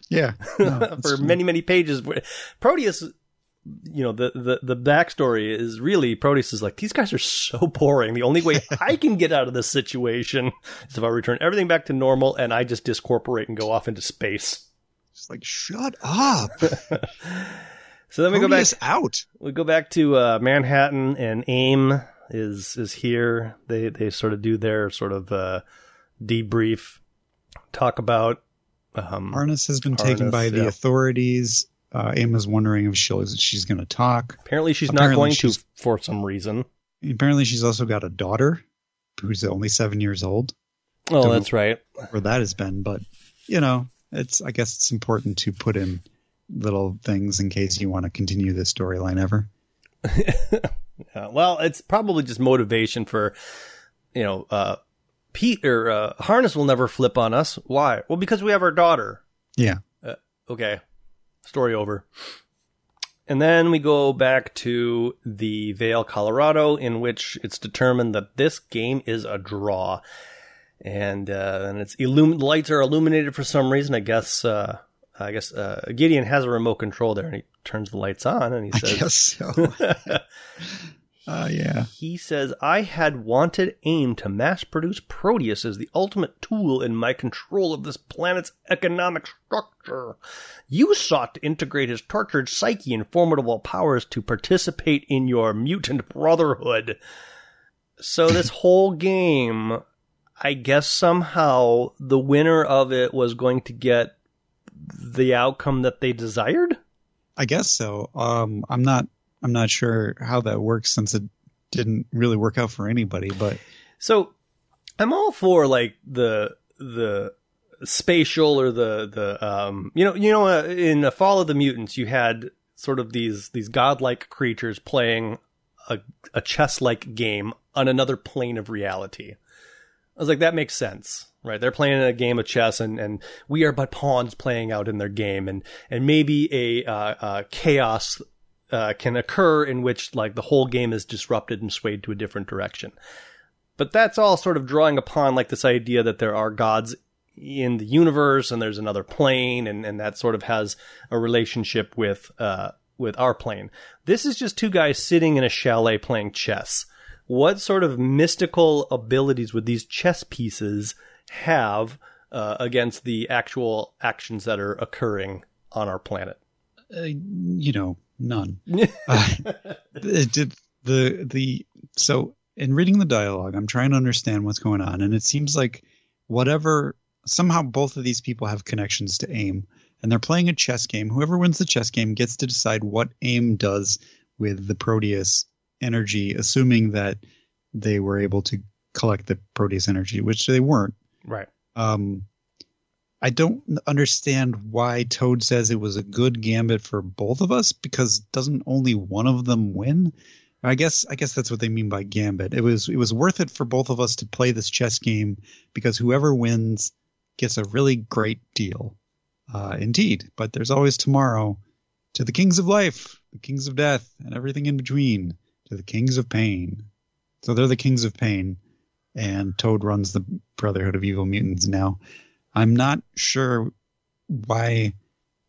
Yeah. No, for many, many pages. Proteus, you know, the backstory is really... Proteus is like, these guys are so boring. The only way I can get out of this situation is if I return everything back to normal and I just discorporate and go off into space. Just like, shut up. So then we go back to Manhattan, and AIM... is here. They sort of do their sort of debrief, talk about Harness has been taken by the authorities. Emma's wondering if she's going to talk. Apparently she's not going to for some reason. Apparently she's also got a daughter who's only 7 years old. Oh, don't that's right. Where that has been, but you know, I guess it's important to put in little things in case you want to continue this storyline ever. Well, it's probably just motivation for, you know, Harness will never flip on us. Why? Well, because we have our daughter. Yeah. Okay. Story over. And then we go back to the Vale, Colorado, in which it's determined that this game is a draw. And it's lights are illuminated for some reason. I guess Gideon has a remote control there, and he turns the lights on, and he says... I guess so. Yeah. He says, I had wanted AIM to mass-produce Proteus as the ultimate tool in my control of this planet's economic structure. You sought to integrate his tortured psyche and formidable powers to participate in your mutant brotherhood. So this whole game, I guess somehow the winner of it was going to get the outcome that they desired? I guess so. I'm not sure how that works, since it didn't really work out for anybody, but so I'm all for like the spatial or the in the Fall of the Mutants, you had sort of these godlike creatures playing a chess-like game on another plane of reality. I was like, that makes sense. Right, they're playing a game of chess, and we are but pawns playing out in their game, and maybe a chaos can occur in which like the whole game is disrupted and swayed to a different direction. But that's all sort of drawing upon like this idea that there are gods in the universe, and there's another plane, and that sort of has a relationship with our plane. This is just two guys sitting in a chalet playing chess. What sort of mystical abilities would these chess pieces have against the actual actions that are occurring on our planet? None. So in reading the dialogue, I'm trying to understand what's going on, and it seems like somehow both of these people have connections to AIM, and they're playing a chess game. Whoever wins the chess game gets to decide what AIM does with the Proteus energy, assuming that they were able to collect the Proteus energy, which they weren't. Right. I don't understand why Toad says it was a good gambit for both of us, because doesn't only one of them win? I guess that's what they mean by gambit. It was worth it for both of us to play this chess game, because whoever wins gets a really great deal. Indeed, but there's always tomorrow. To the kings of life, the kings of death, and everything in between. To the kings of pain. So they're the kings of pain, and Toad runs the Brotherhood of Evil Mutants now. I'm not sure why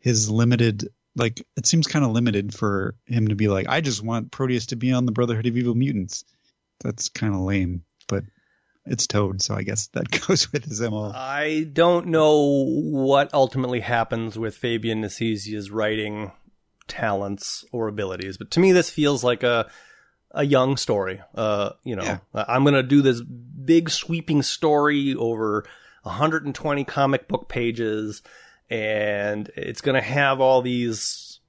his limited, like, it seems kind of limited for him to be like, I just want Proteus to be on the Brotherhood of Evil Mutants. That's kind of lame, but it's Toad, so I guess that goes with his MO. I don't know what ultimately happens with Fabian Nicieza's writing talents or abilities, but to me this feels like a young story. I'm going to do this big sweeping story over 120 comic book pages, and it's going to have all these,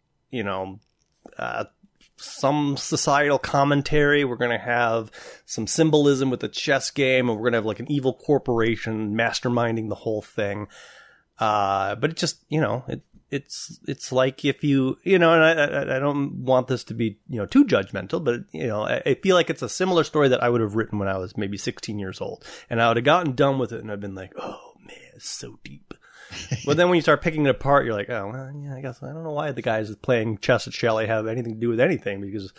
some societal commentary. We're going to have some symbolism with the chess game, and we're going to have like an evil corporation masterminding the whole thing. But it just, it's like if and I don't want this to be, too judgmental, but, I feel like it's a similar story that I would have written when I was maybe 16 years old, and I would have gotten done with it and I've been like, oh man, it's so deep. But then when you start picking it apart, you're like, oh, well, yeah, I guess I don't know why the guys playing chess at Chalet have anything to do with anything, because,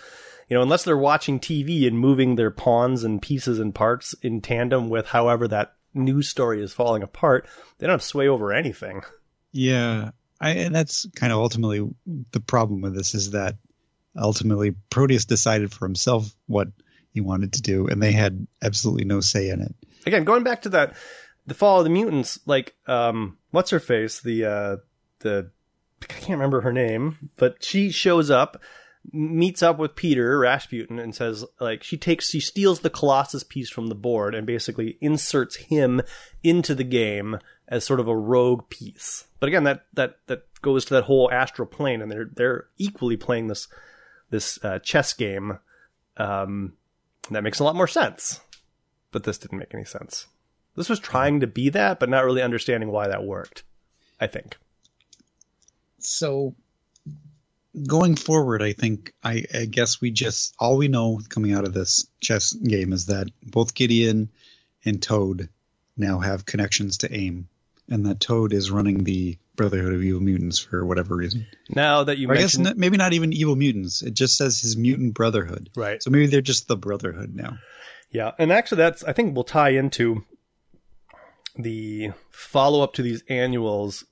unless they're watching TV and moving their pawns and pieces and parts in tandem with however that news story is falling apart, they don't have sway over anything. Yeah, and that's kind of ultimately the problem with this, is that ultimately Proteus decided for himself what he wanted to do, and they had absolutely no say in it. Again, going back to that, the Fall of the Mutants, like, what's her face? I can't remember her name, but she shows up, meets up with Peter Rasputin, and says, like, she steals the Colossus piece from the board and basically inserts him into the game as sort of a rogue piece. But again, that goes to that whole astral plane, and they're equally playing this chess game. That makes a lot more sense, but this didn't make any sense. This was trying to be that, but not really understanding why that worked, I think. So going forward, I think, I guess all we know coming out of this chess game is that both Gideon and Toad now have connections to AIM, and that Toad is running the Brotherhood of Evil Mutants for whatever reason. Now that you mentioned... I guess maybe not even Evil Mutants. It just says his Mutant Brotherhood. Right. So maybe they're just the Brotherhood now. Yeah, and actually I think we'll tie into the follow-up to these annuals,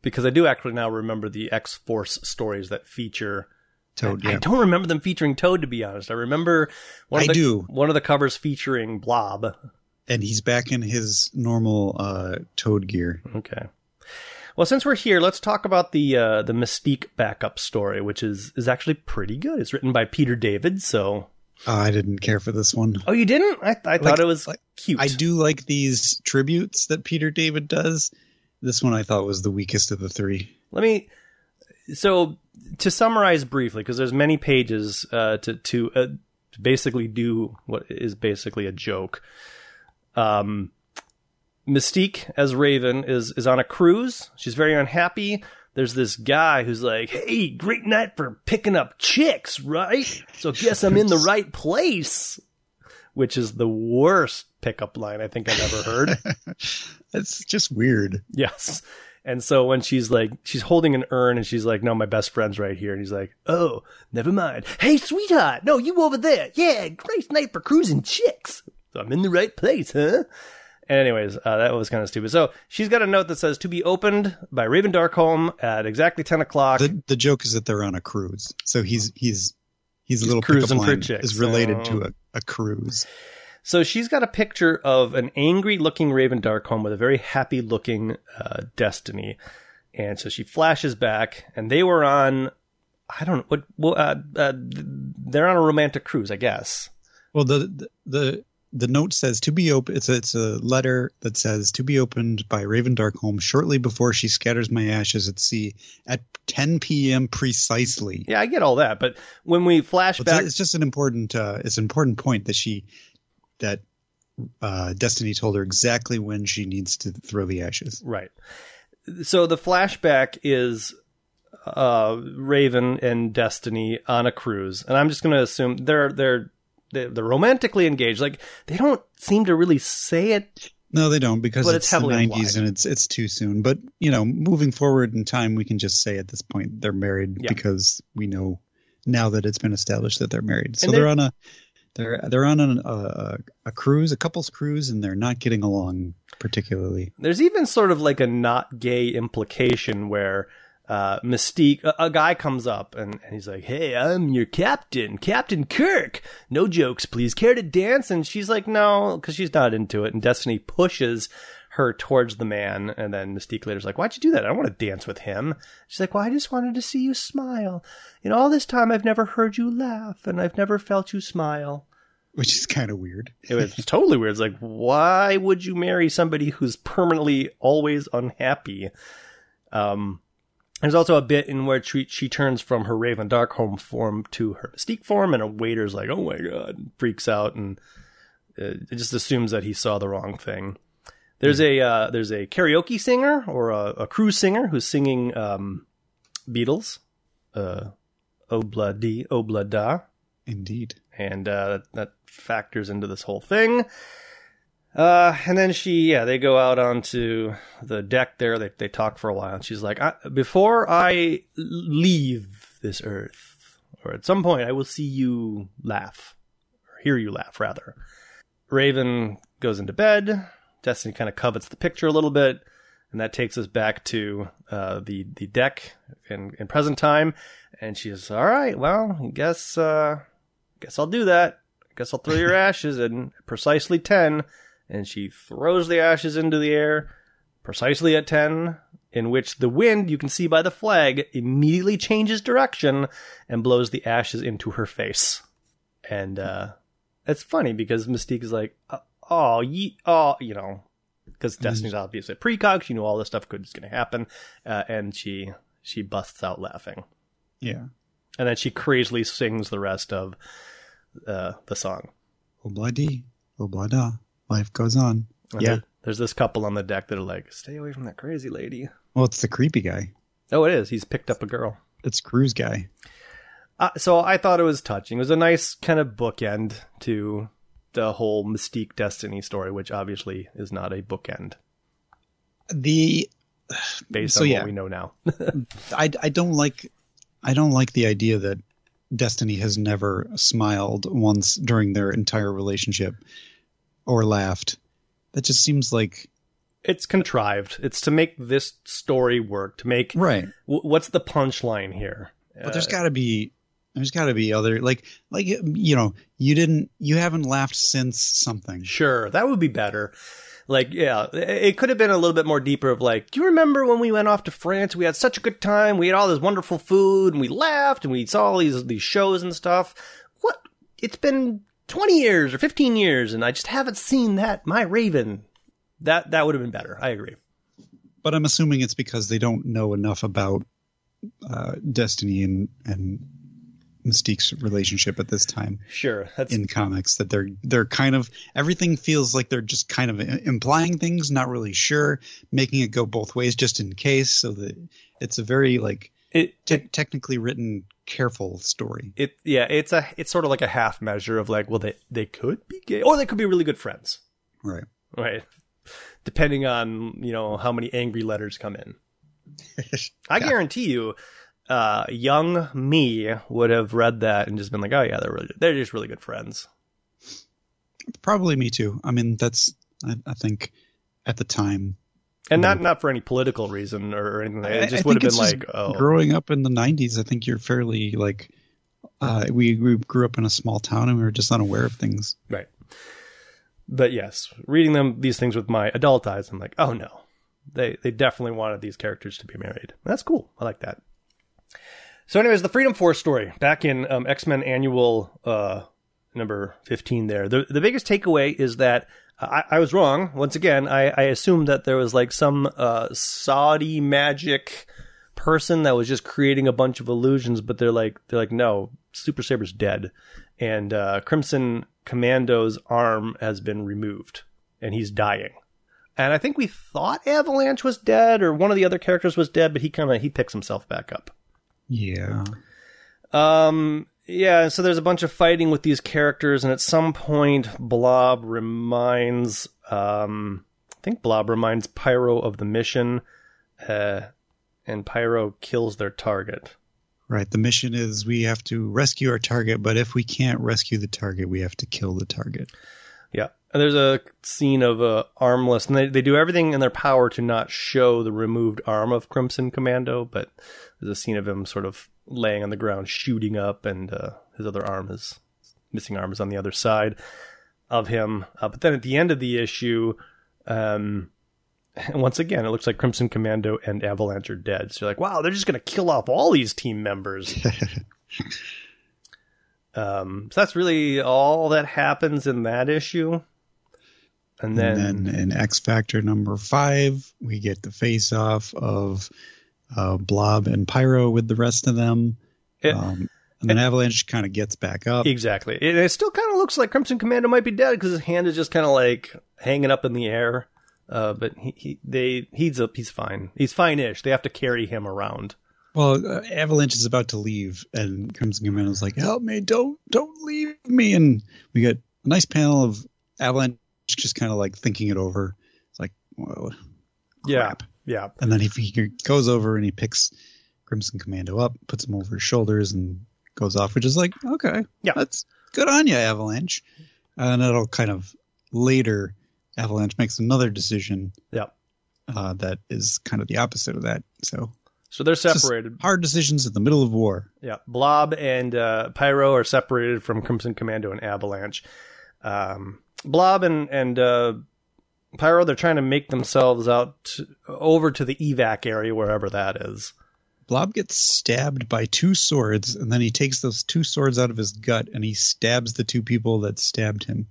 because I do actually now remember the X-Force stories that feature Toad. Yeah. I don't remember them featuring Toad, to be honest. I remember one of the covers featuring Blob. And he's back in his normal Toad gear. Okay. Well, since we're here, let's talk about the Mystique backup story, which is actually pretty good. It's written by Peter David, so... I didn't care for this one. Oh, you didn't? I thought it was cute. I do like these tributes that Peter David does. This one I thought was the weakest of the three. So to summarize briefly, because there's many pages to basically do what is basically a joke. Mystique as Raven is on a cruise. She's very unhappy. There's this guy who's like, hey, great night for picking up chicks, right? So guess I'm in the right place, which is the worst pickup line I think I've ever heard. It's just weird. Yes. And so when she's holding an urn and she's like, no, my best friend's right here. And he's like, oh, never mind. Hey, sweetheart. No, you over there. Yeah, great night for cruising chicks. So I'm in the right place, huh? Anyways, that was kind of stupid. So she's got a note that says, to be opened by Raven Darkholm at exactly 10 o'clock. The joke is that they're on a cruise. So he's a little cruising pickup line chicks, is related to a cruise. So she's got a picture of an angry-looking Raven Darkholm with a very happy-looking Destiny. And so she flashes back, and they were on, I don't know, they're on a romantic cruise, I guess. Well, the the note says to be open. It's a letter that says to be opened by Raven Darkholm shortly before she scatters my ashes at sea at 10 p.m. precisely. Yeah, I get all that, but when we flash back, it's just an important it's an important point that Destiny told her exactly when she needs to throw the ashes. Right. So the flashback is Raven and Destiny on a cruise, and I'm just going to assume they're romantically engaged. Like, they don't seem to really say it. No, they don't, because it's the 90s implied. And it's too soon. But, you know, moving forward in time, we can just say at this point they're married, yeah, because we know now that it's been established that they're married. So they're on a They're on a cruise, a couple's cruise, and they're not getting along particularly. There's even sort of like a not gay implication where Mystique, a guy comes up and he's like, "Hey, I'm your captain, Captain Kirk. No jokes, please. Care to dance?" And she's like, "No," because she's not into it. And Destiny pushes her towards the man, and then Mystique later's like, "Why'd you do that? I don't want to dance with him." She's like, "Well, I just wanted to see you smile. You know, all this time I've never heard you laugh, and I've never felt you smile." Which is kind of weird. It was totally weird. It's like, why would you marry somebody who's permanently always unhappy? There's also a bit in where she turns from her Raven Darkholm form to her Mystique form, and a waiter's like, "Oh my god," and freaks out, and it just assumes that he saw the wrong thing. There's a karaoke singer or a cruise singer who's singing Beatles, "Obla-Dee, Obla-Da." Indeed. And that factors into this whole thing. And then they go out onto the deck there. They talk for a while, and she's like, "Before I leave this earth, or at some point, I will see you laugh, or hear you laugh, rather." Raven goes into bed. Destiny kind of covets the picture a little bit, and that takes us back to the deck in present time. And she's, "All right, well, I guess I'll do that. I guess I'll throw your ashes in precisely 10. And she throws the ashes into the air precisely at 10, in which the wind, you can see by the flag, immediately changes direction and blows the ashes into her face. And it's funny because Mystique is like, you know, because Destiny's obviously a precog. She knew all this stuff was going to happen, and she busts out laughing. Yeah, and then she crazily sings the rest of the song. Obla-Dee, Obla-Da, life goes on. And yeah, there's this couple on the deck that are like, "Stay away from that crazy lady." Well, it's the creepy guy. Oh, it is. He's picked up a girl. It's Cruise guy. So I thought it was touching. It was a nice kind of bookend to the whole Mystique Destiny story, which obviously is not a bookend. Based on what we know now. I don't like the idea that Destiny has never smiled once during their entire relationship or laughed. That just seems like it's contrived. It's to make this story work, to make right. What's the punchline here? But there's got to be other, like, you know, you haven't laughed since something. Sure. That would be better. Like, yeah, it could have been a little bit more deeper of like, do you remember when we went off to France? We had such a good time. We had all this wonderful food, and we laughed, and we saw all these shows and stuff. What? It's been 20 years or 15 years. And I just haven't seen that. My Raven, that would have been better. I agree. But I'm assuming it's because they don't know enough about Destiny and Mystique's relationship at this time. Sure. That's in comics that they're kind of, everything feels like they're just kind of implying things, not really sure, making it go both ways just in case. So that it's a very like technically written, careful story. It's sort of like a half measure of like, well, they could be gay or they could be really good friends. Right. Right. Depending on, you know, how many angry letters come in. I guarantee you, young me would have read that and just been like, "Oh yeah, they're just really good friends." Probably me too. I mean, that's I think at the time, and not for any political reason or anything. It just would have been like, "Oh." Growing up in the '90s, I think you're fairly like, we grew up in a small town and we were just unaware of things, right? But yes, reading these things with my adult eyes, I'm like, "Oh no, they definitely wanted these characters to be married." That's cool. I like that. So anyways, the Freedom Force story back in X-Men Annual number 15 there. The biggest takeaway is that I was wrong. Once again, I assumed that there was like some Saudi magic person that was just creating a bunch of illusions, but they're like, no, Super Saber's dead. And Crimson Commando's arm has been removed and he's dying. And I think we thought Avalanche was dead or one of the other characters was dead, but he picks himself back up. Yeah. Yeah, so there's a bunch of fighting with these characters, and at some point, Blob reminds... I think Blob reminds Pyro of the mission, and Pyro kills their target. Right, the mission is we have to rescue our target, but if we can't rescue the target, we have to kill the target. Yeah, and there's a scene of armless, and they do everything in their power to not show the removed arm of Crimson Commando, but there's a scene of him sort of laying on the ground, shooting up, and his other arm is missing. Arm is on the other side of him. But then at the end of the issue, once again, it looks like Crimson Commando and Avalanche are dead. So you're like, wow, they're just going to kill off all these team members. So that's really all that happens in that issue. And then in X-Factor number 5, we get the face-off of... Blob and Pyro with the rest of them. And then Avalanche kind of gets back up. Exactly. It still kind of looks like Crimson Commando might be dead because his hand is just kind of like hanging up in the air. But he's fine. He's fine-ish. They have to carry him around. Well, Avalanche is about to leave and Crimson Commando's like, help me, don't leave me. And we get a nice panel of Avalanche just kind of like thinking it over. It's like, whoa, crap. Yeah. Yeah. And then he goes over and he picks Crimson Commando up, puts him over his shoulders and goes off, which is like, okay, yeah, that's good on you, Avalanche. And it'll kind of later, Avalanche makes another decision. Yeah. That is kind of the opposite of that. So they're separated. Hard decisions in the middle of war. Yeah. Blob and Pyro are separated from Crimson Commando and Avalanche. Blob and Pyro, they're trying to make themselves over to the evac area, wherever that is. Blob gets stabbed by 2 swords, and then he takes those 2 swords out of his gut, and he stabs the 2 people that stabbed him.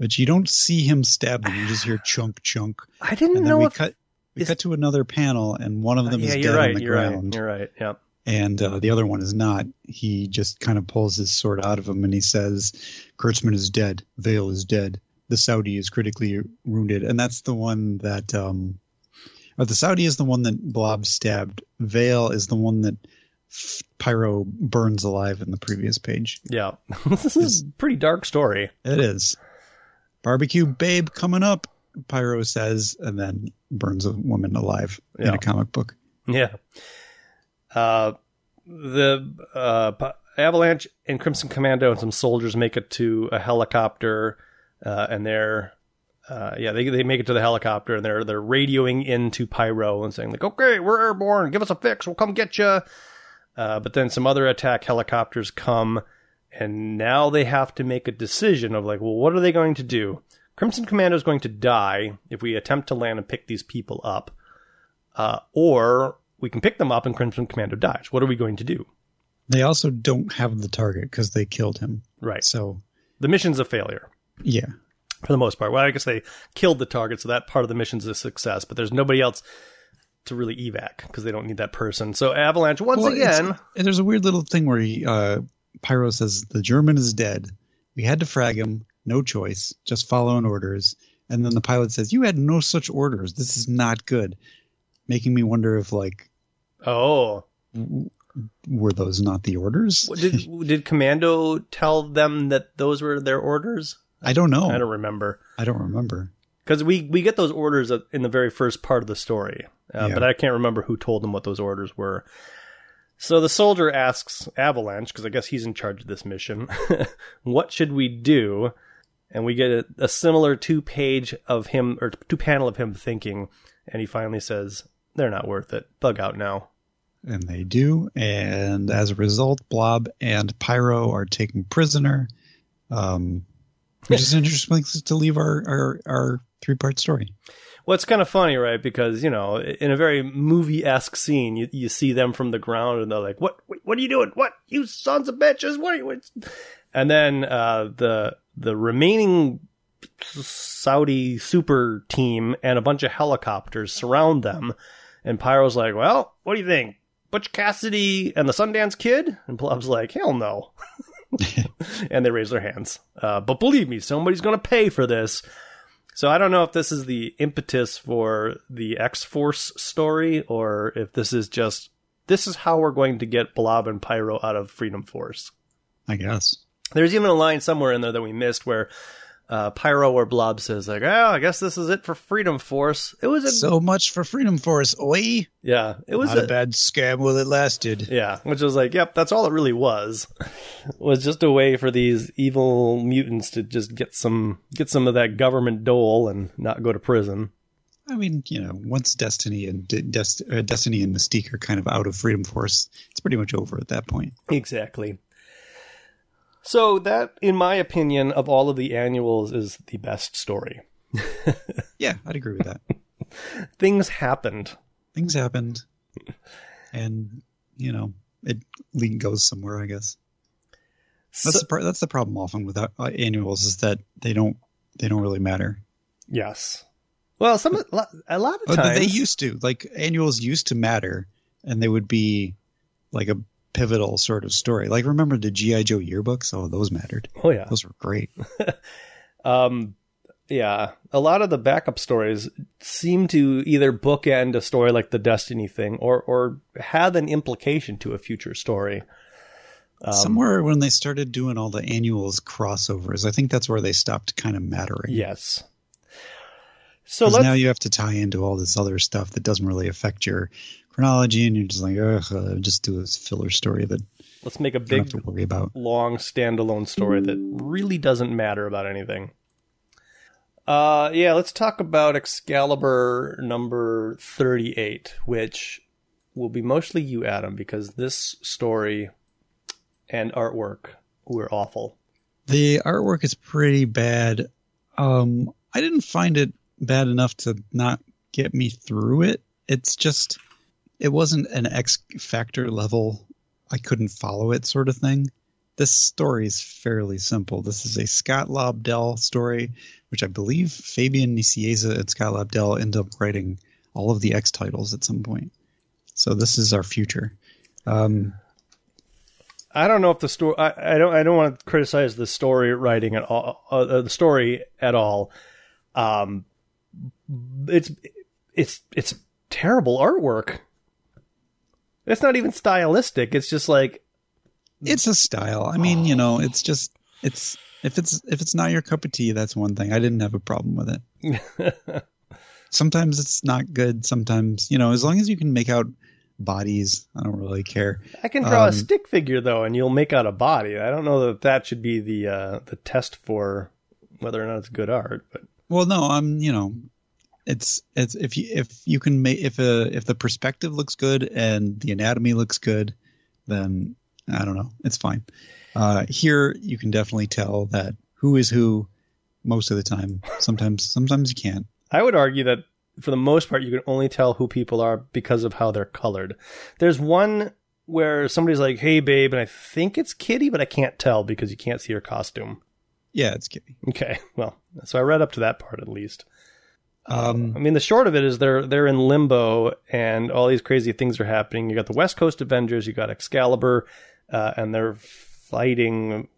But you don't see him stab them; you just hear chunk, chunk. I didn't and then know. We cut to another panel, and one of them is dead on the ground. You're right. Yeah. And the other one is not. He just kind of pulls his sword out of him, and he says, "Kurtzman is dead. Vale is dead. The Saudi is critically wounded," and that's the one that the Saudi is the one that Blob stabbed. Vale is the one that Pyro burns alive in the previous page. Yeah. This is a pretty dark story. It is. Barbecue babe coming up, Pyro says, and then burns a woman alive in a comic book. Yeah. Avalanche and Crimson Commando and some soldiers make it to a helicopter. And they make it to the helicopter, and they're radioing into Pyro and saying like, "Okay, we're airborne. Give us a fix. We'll come get you." But then some other attack helicopters come, and now they have to make a decision of like, well, what are they going to do? Crimson Commando is going to die if we attempt to land and pick these people up, or we can pick them up and Crimson Commando dies. What are we going to do? They also don't have the target because they killed him. Right. So the mission's a failure. Yeah. For the most part. Well, I guess they killed the target, so that part of the mission's a success, but there's nobody else to really evac because they don't need that person. So Avalanche, once again... And there's a weird little thing where Pyro says, "The German is dead. We had to frag him. No choice. Just following orders." And then the pilot says, "You had no such orders. This is not good." Making me wonder if, like... Oh... Were those not the orders? Did Commando tell them that those were their orders? I don't know. I don't remember. Because we get those orders in the very first part of the story, but I can't remember who told them what those orders were. So the soldier asks Avalanche, because I guess he's in charge of this mission, what should we do? And we get a similar 2-page of him, or 2-panel of him thinking, and he finally says, "They're not worth it. Bug out now." And they do, and as a result, Blob and Pyro are taken prisoner, which is an interesting place to leave our 3-part story. Well, it's kind of funny, right? Because, you know, in a very movie-esque scene, you see them from the ground, and they're like, "What are you doing? What? You sons of bitches! What are you?" And then the remaining Saudi super team and a bunch of helicopters surround them. And Pyro's like, well, what do you think? Butch Cassidy and the Sundance Kid? And Blob's like, hell no. And they raise their hands. But believe me, somebody's going to pay for this. So I don't know if this is the impetus for the X-Force story or if this is just, this is how we're going to get Blob and Pyro out of Freedom Force. I guess. There's even a line somewhere in there that we missed where Pyro or Blob says, like, oh, I guess this is it for Freedom Force. It was so much for Freedom Force, oi! Yeah. It was not a bad scam while it lasted. Yeah, which was like, yep, that's all it really was. It was just a way for these evil mutants to just get some of that government dole and not go to prison. I mean, you know, once Destiny and Mystique are kind of out of Freedom Force, it's pretty much over at that point. Exactly. So that, in my opinion, of all of the annuals, is the best story. Yeah, I'd agree with that. Things happened. And, you know, it goes somewhere, I guess. That's the problem often with annuals is that they don't really matter. Yes. Well, a lot of times... They used to. Like, annuals used to matter, and they would be like a pivotal sort of story. Like, remember the G.I. Joe yearbooks? Oh, those mattered. Oh, yeah. Those were great. Yeah. A lot of the backup stories seem to either bookend a story like the Destiny thing or have an implication to a future story. Somewhere when they started doing all the annuals crossovers, I think that's where they stopped kind of mattering. Yes. So now you have to tie into all this other stuff that doesn't really affect your chronology, and you're just like, ugh, just do this filler story that let's make a big, long standalone story that really doesn't matter about anything. Yeah, let's talk about Excalibur number 38, which will be mostly you, Adam, because this story and artwork were awful. The artwork is pretty bad. I didn't find it bad enough to not get me through it. It's just, it wasn't an X-Factor level, I couldn't follow it sort of thing. This story is fairly simple. This is a Scott Lobdell story, which I believe Fabian Nicieza and Scott Lobdell end up writing all of the X titles at some point. So this is our future. I don't know if the story... I don't want to criticize the story writing at all. The story at all. It's terrible artwork. It's not even stylistic. It's just like, it's a style. I mean, you know, it's just, it's, if it's not your cup of tea, that's one thing. I didn't have a problem with it. Sometimes it's not good. Sometimes, you know, as long as you can make out bodies, I don't really care. I can draw a stick figure though, and you'll make out a body. I don't know that should be the test for whether or not it's good art, but. Well, no, you know, it's if you can make if the perspective looks good and the anatomy looks good, then I don't know, it's fine. Here you can definitely tell that who is who most of the time. Sometimes you can't. I would argue that for the most part, you can only tell who people are because of how they're colored. There's one where somebody's like, "Hey, babe," and I think it's Kitty, but I can't tell because you can't see her costume. Yeah, it's Kitty. Okay, well, so I read up to that part at least. I mean, the short of it is they're in limbo and all these crazy things are happening. You got the West Coast Avengers, you got Excalibur, and they're fighting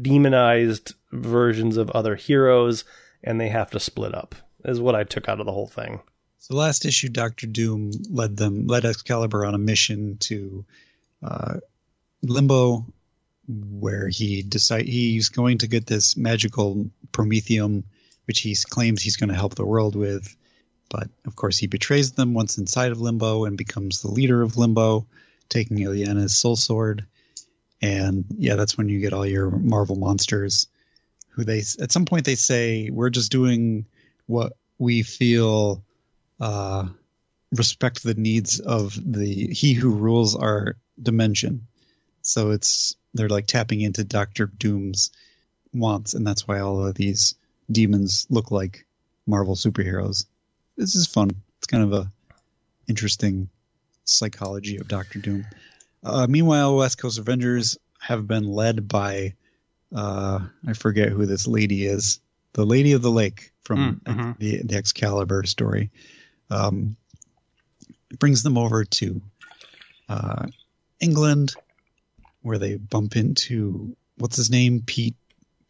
demonized versions of other heroes, and they have to split up, is what I took out of the whole thing. So last issue, Dr. Doom led Excalibur on a mission to Limbo, where he's going to get this magical promethium, which he claims he's going to help the world with. But, of course, he betrays them once inside of Limbo and becomes the leader of Limbo, taking Ileana's soul sword. And, yeah, that's when you get all your Marvel monsters, who they at some point they say, we're just doing what we feel respect the needs of he who rules our dimension. So they're like tapping into Dr. Doom's wants, and that's why all of these demons look like Marvel superheroes. This is fun. It's kind of a interesting psychology of Dr. Doom. Meanwhile, West Coast Avengers have been led by I forget who this lady is, the Lady of the Lake from the Excalibur story. Brings them over to England, where they bump into what's his name, Pete.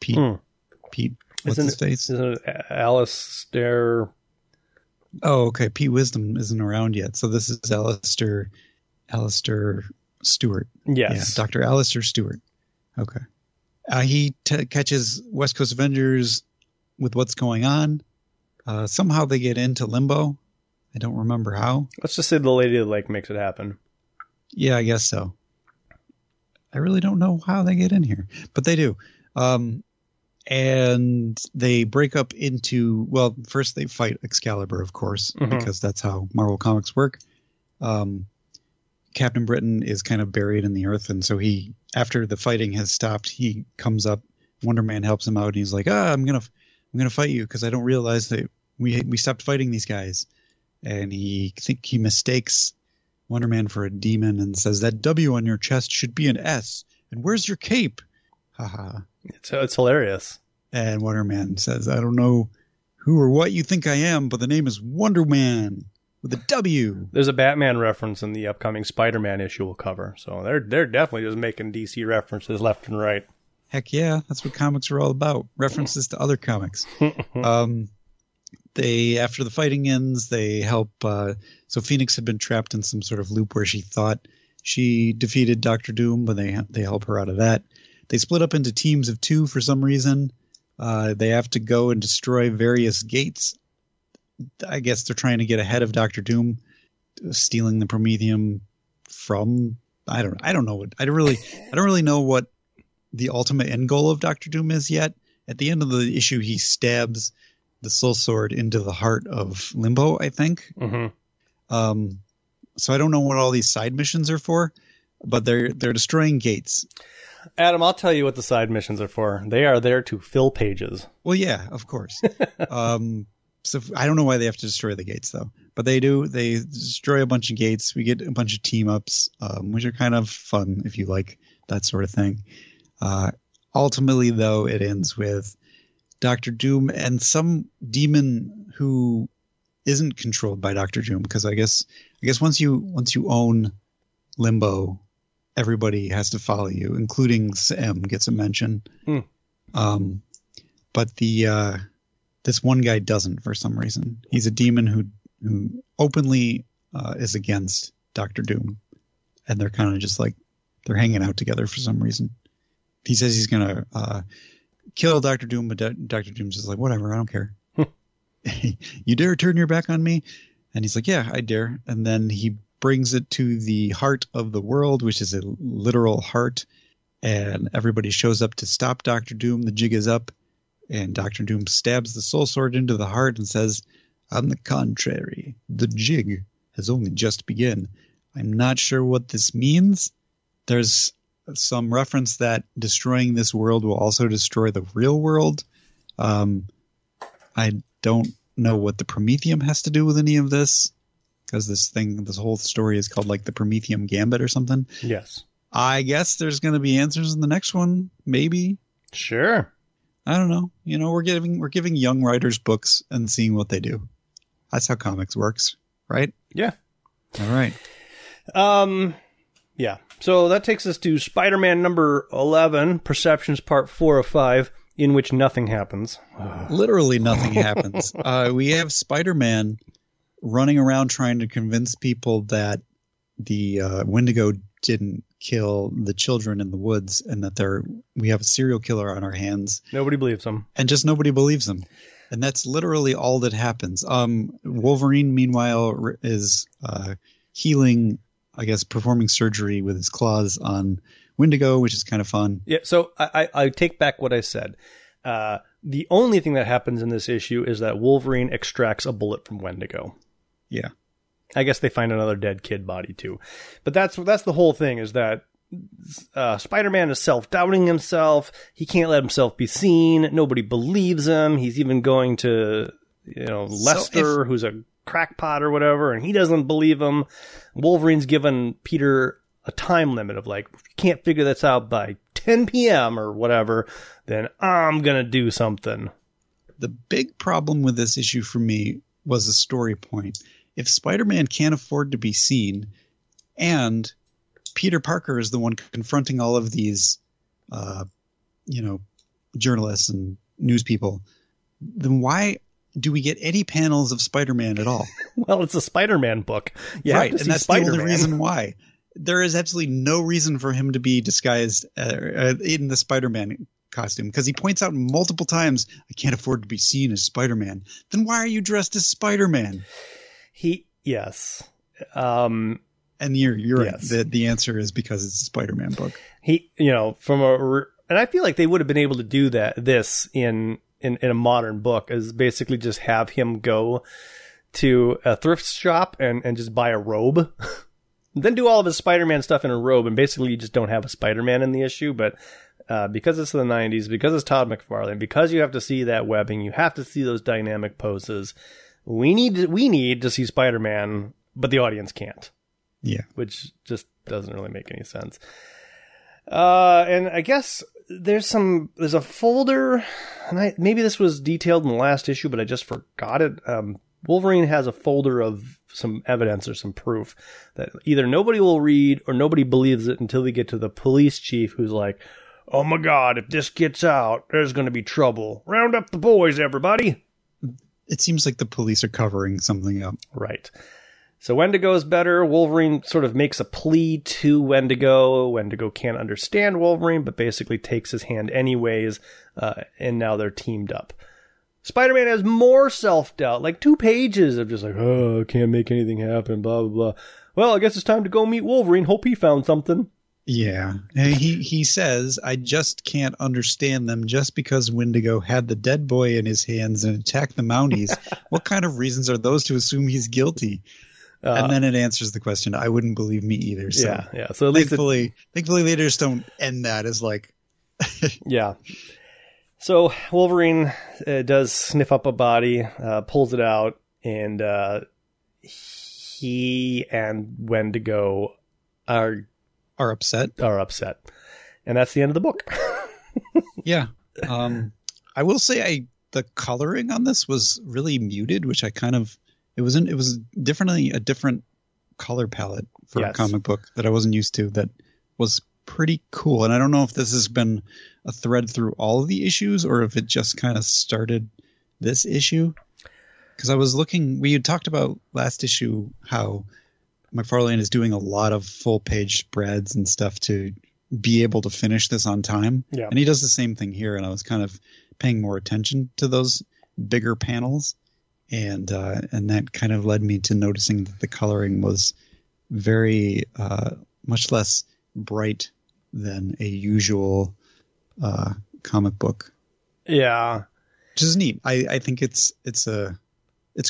What's his face? Alistair. Oh, okay. Pete Wisdom isn't around yet, so this is Alistair Stewart. Yes, yeah, Dr. Alistair Stewart. Okay, he catches West Coast Avengers with what's going on. Somehow they get into Limbo. I don't remember how. Let's just say the Lady of the Lake makes it happen. Yeah, I guess so. I really don't know how they get in here, but they do. And they break up into, well, first they fight Excalibur, of course, because that's how Marvel Comics work. Captain Britain is kind of buried in the earth, and so he, after the fighting has stopped, he comes up. Wonder Man helps him out, and he's like, I'm gonna fight you because I don't realize that we stopped fighting these guys. And he mistakes Wonder Man for a demon and says that W on your chest should be an S. And where's your cape? Haha. It's hilarious. And Wonder Man says, I don't know who or what you think I am, but the name is Wonder Man with a W. There's a Batman reference in the upcoming Spider-Man issue we'll cover. So they're definitely just making DC references left and right. Heck yeah. That's what comics are all about. References to other comics. They, after the fighting ends, they help. So Phoenix had been trapped in some sort of loop where she thought she defeated Dr. Doom, but they help her out of that. They split up into teams of two for some reason. They have to go and destroy various gates. I guess they're trying to get ahead of Dr. Doom, stealing the Promethium from. I don't really know what the ultimate end goal of Dr. Doom is yet. At the end of the issue, he stabs the Soul Sword into the heart of Limbo, I think. So I don't know what all these side missions are for, but they're destroying gates. Adam, I'll tell you what the side missions are for. They are there to fill pages. Well, yeah, of course. So I don't know why they have to destroy the gates, though. But they do. They destroy a bunch of gates. We get a bunch of team-ups, which are kind of fun, if you like that sort of thing. Ultimately, though, it ends with Dr. Doom and some demon who isn't controlled by Dr. Doom, because I guess once you own Limbo, everybody has to follow you, including Sam gets a mention. But this one guy doesn't for some reason. He's a demon who openly is against Dr. Doom, and they're kind of just like they're hanging out together for some reason. He says he's gonna kill Dr. Doom, but Dr. Doom's just like, whatever, I don't care. You dare turn your back on me? And he's like, yeah, I dare. And then he brings it to the heart of the world, which is a literal heart. And everybody shows up to stop Dr. Doom. The jig is up. And Dr. Doom stabs the Soul Sword into the heart and says, on the contrary, the jig has only just begun. I'm not sure what this means. There's some reference that destroying this world will also destroy the real world. I don't know what the Promethium has to do with any of this, because this whole story is called like the Promethium Gambit or something. Yes. I guess there's going to be answers in the next one. Maybe. Sure. I don't know. You know, we're giving young writers books and seeing what they do. That's how comics works, right? Yeah. All right. Yeah. So that takes us to Spider-Man number 11, Perceptions Part 4 of 5, in which nothing happens. Literally nothing happens. We have Spider-Man running around trying to convince people that the Wendigo didn't kill the children in the woods and that we have a serial killer on our hands. Nobody believes him. And just nobody believes him. And that's literally all that happens. Wolverine, meanwhile, is healing, I guess, performing surgery with his claws on Wendigo, which is kind of fun. Yeah, so I take back what I said. The only thing that happens in this issue is that Wolverine extracts a bullet from Wendigo. Yeah. I guess they find another dead kid body, too. But that's the whole thing, is that Spider-Man is self-doubting himself. He can't let himself be seen. Nobody believes him. He's even going to, you know, Lester, who's a crackpot or whatever, and he doesn't believe him. Wolverine's given Peter a time limit of like, if you can't figure this out by 10 p.m. or whatever, then I'm going to do something. The big problem with this issue for me was a story point. If Spider-Man can't afford to be seen and Peter Parker is the one confronting all of these, journalists and news people, then why do we get any panels of Spider-Man at all? Well, it's a Spider-Man book. You right, and that's Spider-Man. The only reason why. There is absolutely no reason for him to be disguised in the Spider-Man costume, because he points out multiple times, I can't afford to be seen as Spider-Man. Then why are you dressed as Spider-Man? Yes. And you're yes. Right. The answer is because it's a Spider-Man book. And I feel like they would have been able to do this in a modern book, is basically just have him go to a thrift shop and just buy a robe. Then do all of his Spider-Man stuff in a robe, and basically you just don't have a Spider-Man in the issue. But because it's the 90s, because it's Todd McFarlane, because you have to see that webbing, you have to see those dynamic poses, we need to see Spider-Man, but the audience can't. Yeah. Which just doesn't really make any sense. And I guess there's a folder, and maybe this was detailed in the last issue, but I just forgot it. Wolverine has a folder of some evidence or some proof that either nobody will read or nobody believes it until we get to the police chief, who's like, oh my God, if this gets out, there's going to be trouble. Round up the boys, everybody. It seems like the police are covering something up. Right. So Wendigo's better. Wolverine sort of makes a plea to Wendigo. Wendigo can't understand Wolverine, but basically takes his hand anyways. And now they're teamed up. Spider-Man has more self-doubt, like 2 pages of just like, oh, can't make anything happen, blah, blah, blah. Well, I guess it's time to go meet Wolverine. Hope he found something. Yeah. And he says, I just can't understand them just because Wendigo had the dead boy in his hands and attacked the Mounties. What kind of reasons are those to assume he's guilty? And then it answers the question. I wouldn't believe me either. So yeah. So at least thankfully they just don't end that as like. Yeah. So Wolverine does sniff up a body, pulls it out, and he and Wendigo are upset. And that's the end of the book. Yeah. I will say the coloring on this was really muted, which I kind of it was definitely a different color palette for a comic book that I wasn't used to. That was pretty cool, and I don't know if this has been a thread through all of the issues or if it just kind of started this issue, because I was looking, we had talked about last issue how McFarlane is doing a lot of full page spreads and stuff to be able to finish this on time, and he does the same thing here, and I was kind of paying more attention to those bigger panels, and that kind of led me to noticing that the coloring was very much less bright than a usual comic book. Yeah. Which is neat. I think it's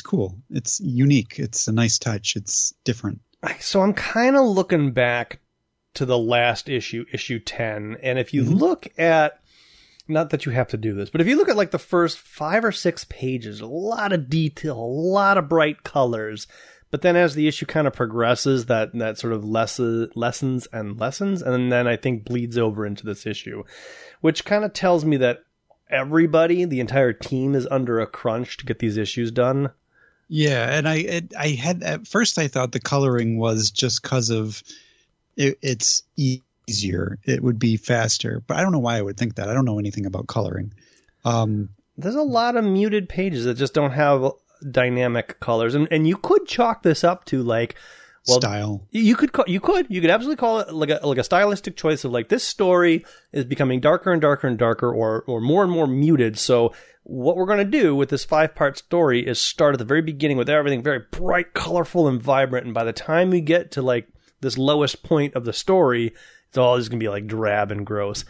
cool. It's unique. It's a nice touch. It's different. So I'm kind of looking back to the last issue, issue 10. And if you look at, not that you have to do this, but if you look at like the first 5 or 6 pages, a lot of detail, a lot of bright colors. But then as the issue kind of progresses, that sort of lessens, and then I think bleeds over into this issue, which kind of tells me that everybody, the entire team, is under a crunch to get these issues done. Yeah, and I thought the coloring was just because of it's easier. It would be faster. But I don't know why I would think that. I don't know anything about coloring. There's a lot of muted pages that just don't have dynamic colors, and you could chalk this up to like, well, style. You could absolutely call it like a stylistic choice of like, this story is becoming darker and darker and darker, or more and more muted. So what we're going to do with this 5-part story is start at the very beginning with everything very bright, colorful, and vibrant, and by the time we get to like this lowest point of the story, it's all just gonna be like drab and gross.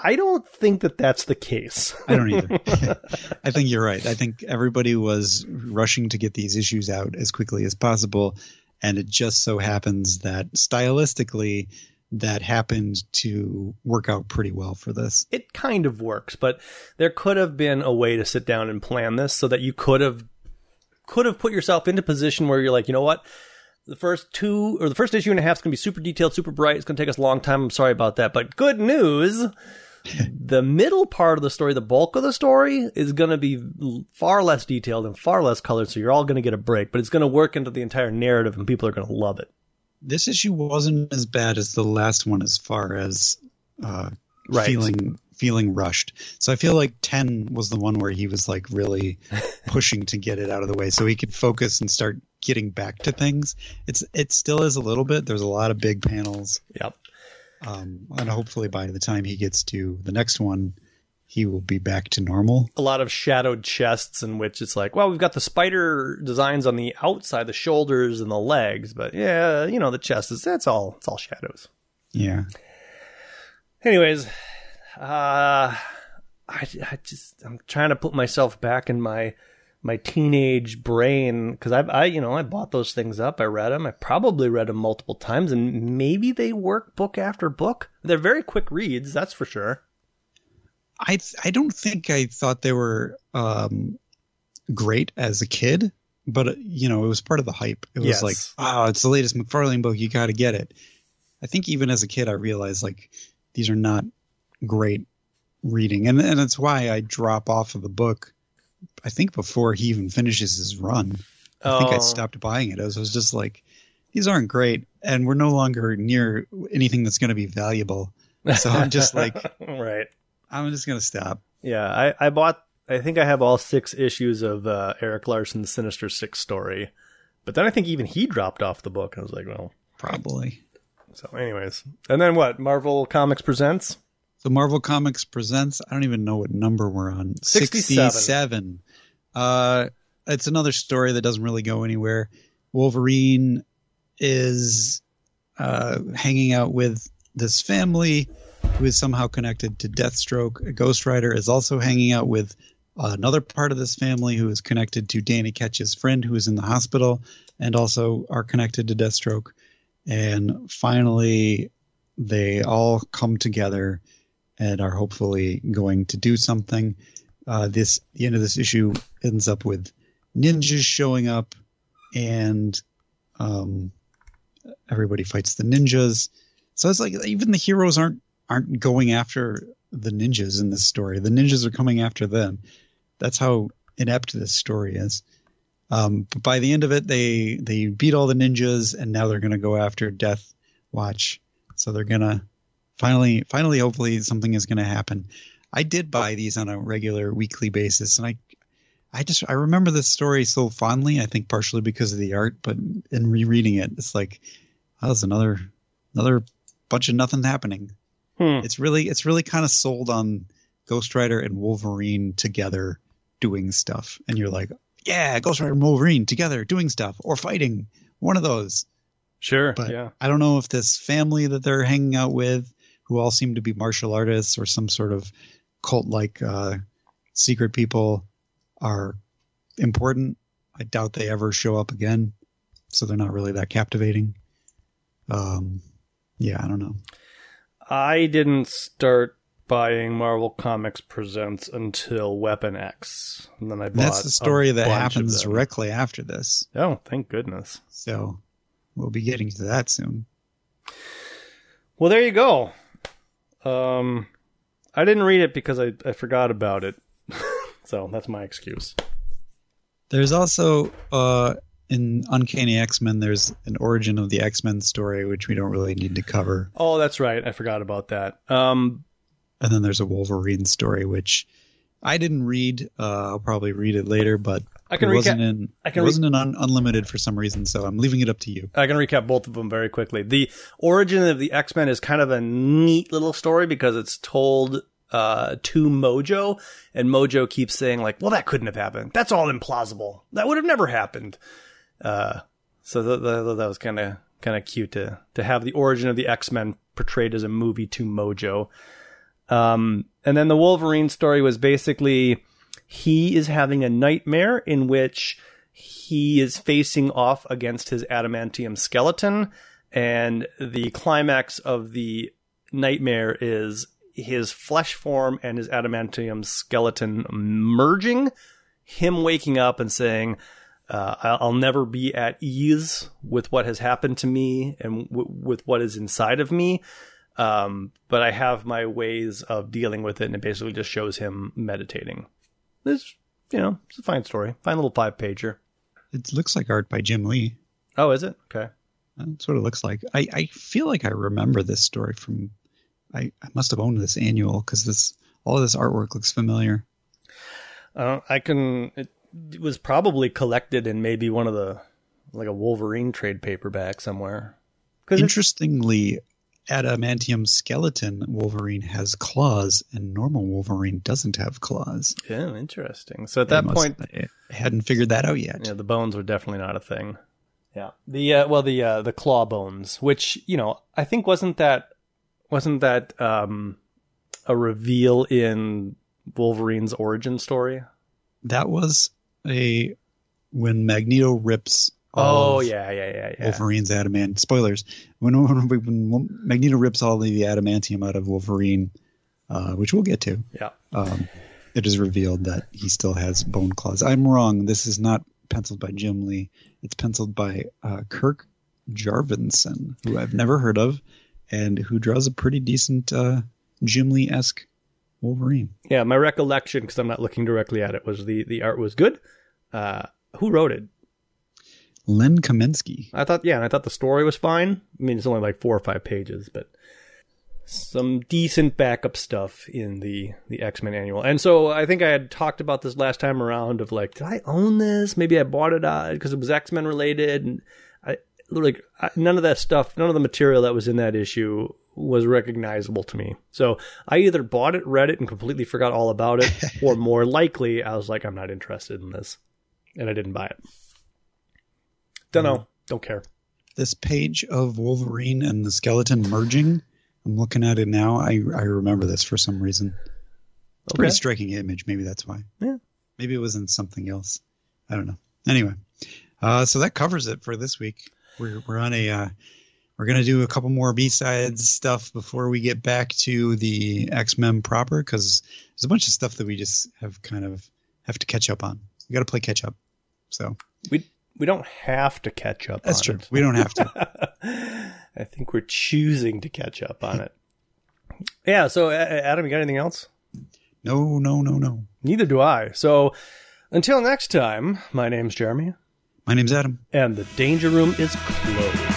I don't think that that's the case. I don't either. I think you're right. I think everybody was rushing to get these issues out as quickly as possible. And it just so happens that stylistically that happened to work out pretty well for this. It kind of works, but there could have been a way to sit down and plan this so that you could have put yourself into a position where you're like, you know what? The first two, or the first issue and a half is going to be super detailed, super bright. It's going to take us a long time. I'm sorry about that. But good news, the middle part of the story, the bulk of the story, is going to be far less detailed and far less colored. So you're all going to get a break. But it's going to work into the entire narrative, and people are going to love it. This issue wasn't as bad as the last one as far as feeling rushed. So I feel like 10 was the one where he was like really pushing to get it out of the way so he could focus and start getting back to things. It still is a little bit. There's a lot of big panels. Yep. And hopefully by the time he gets to the next one, he will be back to normal. A lot of shadowed chests in which it's like, well, we've got the spider designs on the outside, the shoulders and the legs, but yeah, you know, the chest is, it's all shadows. Yeah. Anyways, I'm trying to put myself back in my teenage brain, because I bought those things up. I read them. I probably read them multiple times, and maybe they work book after book. They're very quick reads, that's for sure. I don't think I thought they were great as a kid, but you know, it was part of the hype. It was like, oh, it's the latest McFarlane book. You got to get it. I think even as a kid, I realized like these are not great reading, and that's why I drop off of the book. I think before he even finishes his run, I think I stopped buying it. I was just like, these aren't great, and we're no longer near anything that's going to be valuable. So I'm just like, right. I'm just going to stop. Yeah, I think I have all 6 issues of Eric Larson's Sinister Six story. But then I think even he dropped off the book. I was like, well, probably. So anyways. And then what? Marvel Comics Presents? So Marvel Comics Presents, I don't even know what number we're on. 67. It's another story that doesn't really go anywhere. Wolverine is hanging out with this family who is somehow connected to Deathstroke. Ghost Rider is also hanging out with another part of this family who is connected to Danny Ketch's friend who is in the hospital and also are connected to Deathstroke. And finally, they all come together and are hopefully going to do something. The end of this issue ends up with ninjas showing up, and everybody fights the ninjas. So it's like even the heroes aren't going after the ninjas in this story. The ninjas are coming after them. That's how inept this story is. But by the end of it, they beat all the ninjas, and now they're going to go after Death Watch. So they're going to finally, hopefully something is going to happen. I did buy these on a regular weekly basis, and I remember this story so fondly, I think partially because of the art, but in rereading it, it's like, oh, that's another bunch of nothing happening. It's really kind of sold on Ghost Rider and Wolverine together doing stuff. And you're like, yeah, Ghost Rider and Wolverine together doing stuff or fighting, one of those. Sure. But yeah. I don't know if this family that they're hanging out with, who all seem to be martial artists or some sort of cult-like secret people, are important. I doubt they ever show up again. So they're not really that captivating. Yeah, I don't know. I didn't start buying Marvel Comics Presents until Weapon X, and then I bought. And that's the story that happens directly after this. Oh, thank goodness! So we'll be getting to that soon. Well, there you go. I didn't read it because I forgot about it, so that's my excuse. There's also in Uncanny X-Men, there's an origin of the X-Men story, which we don't really need to cover. Oh, that's right. I forgot about that. And then there's a Wolverine story, which I didn't read. I'll probably read it later, but it wasn't in Unlimited for some reason, so I'm leaving it up to you. I can recap both of them very quickly. The origin of the X-Men is kind of a neat little story because it's told to Mojo, and Mojo keeps saying, like, well, that couldn't have happened. That's all implausible. That would have never happened. So that was kind of cute to have the origin of the X-Men portrayed as a movie to Mojo. And then the Wolverine story was basically he is having a nightmare in which he is facing off against his adamantium skeleton, and the climax of the nightmare is his flesh form and his adamantium skeleton merging, him waking up and saying, I'll never be at ease with what has happened to me and with what is inside of me. But I have my ways of dealing with it, and it basically just shows him meditating. It's, you know, it's a fine story. Fine little 5-pager. It looks like art by Jim Lee. Oh, is it? Okay. That's what it looks like. I feel like I remember this story from... I must have owned this annual, because all of this artwork looks familiar. It was probably collected in maybe one of the... like a Wolverine trade paperback somewhere. Interestingly... Adamantium skeleton Wolverine has claws, and normal Wolverine doesn't have claws. Yeah, interesting. So at that point, I hadn't figured that out yet. Yeah, the bones were definitely not a thing. Yeah, the claw bones, which, you know, I think wasn't that a reveal in Wolverine's origin story? That was when Magneto rips. Oh, yeah. Wolverine's adamant. Spoilers. When Magneto rips all the adamantium out of Wolverine, which we'll get to. Yeah. It is revealed that he still has bone claws. I'm wrong. This is not penciled by Jim Lee. It's penciled by Kirk Jarvinson, who I've never heard of, and who draws a pretty decent Jim Lee-esque Wolverine. Yeah, my recollection, because I'm not looking directly at it, was the art was good. Who wrote it? Len Kaminsky. I thought the story was fine. I mean, it's only like 4 or 5 pages, but some decent backup stuff in the X-Men annual. And so I think I had talked about this last time around of like, did I own this? Maybe I bought it out because it was X-Men related. And I none of that stuff, none of the material that was in that issue was recognizable to me. So I either bought it, read it, and completely forgot all about it, or more likely, I was like, I'm not interested in this. And I didn't buy it. Don't know. Don't care. This page of Wolverine and the skeleton merging, I'm looking at it now. I remember this for some reason. It's a pretty striking image. Maybe that's why. Yeah. Maybe it was in something else. I don't know. Anyway, so that covers it for this week. We're on a we're gonna do a couple more B-sides stuff before we get back to the X-Men proper, because there's a bunch of stuff that we just have to catch up on. We got to play catch up. So we don't have to catch up on it. That's true. We don't have to. I think we're choosing to catch up on it. Yeah. So, Adam, you got anything else? No. Neither do I. So, until next time, my name's Jeremy. My name's Adam. And the Danger Room is closed.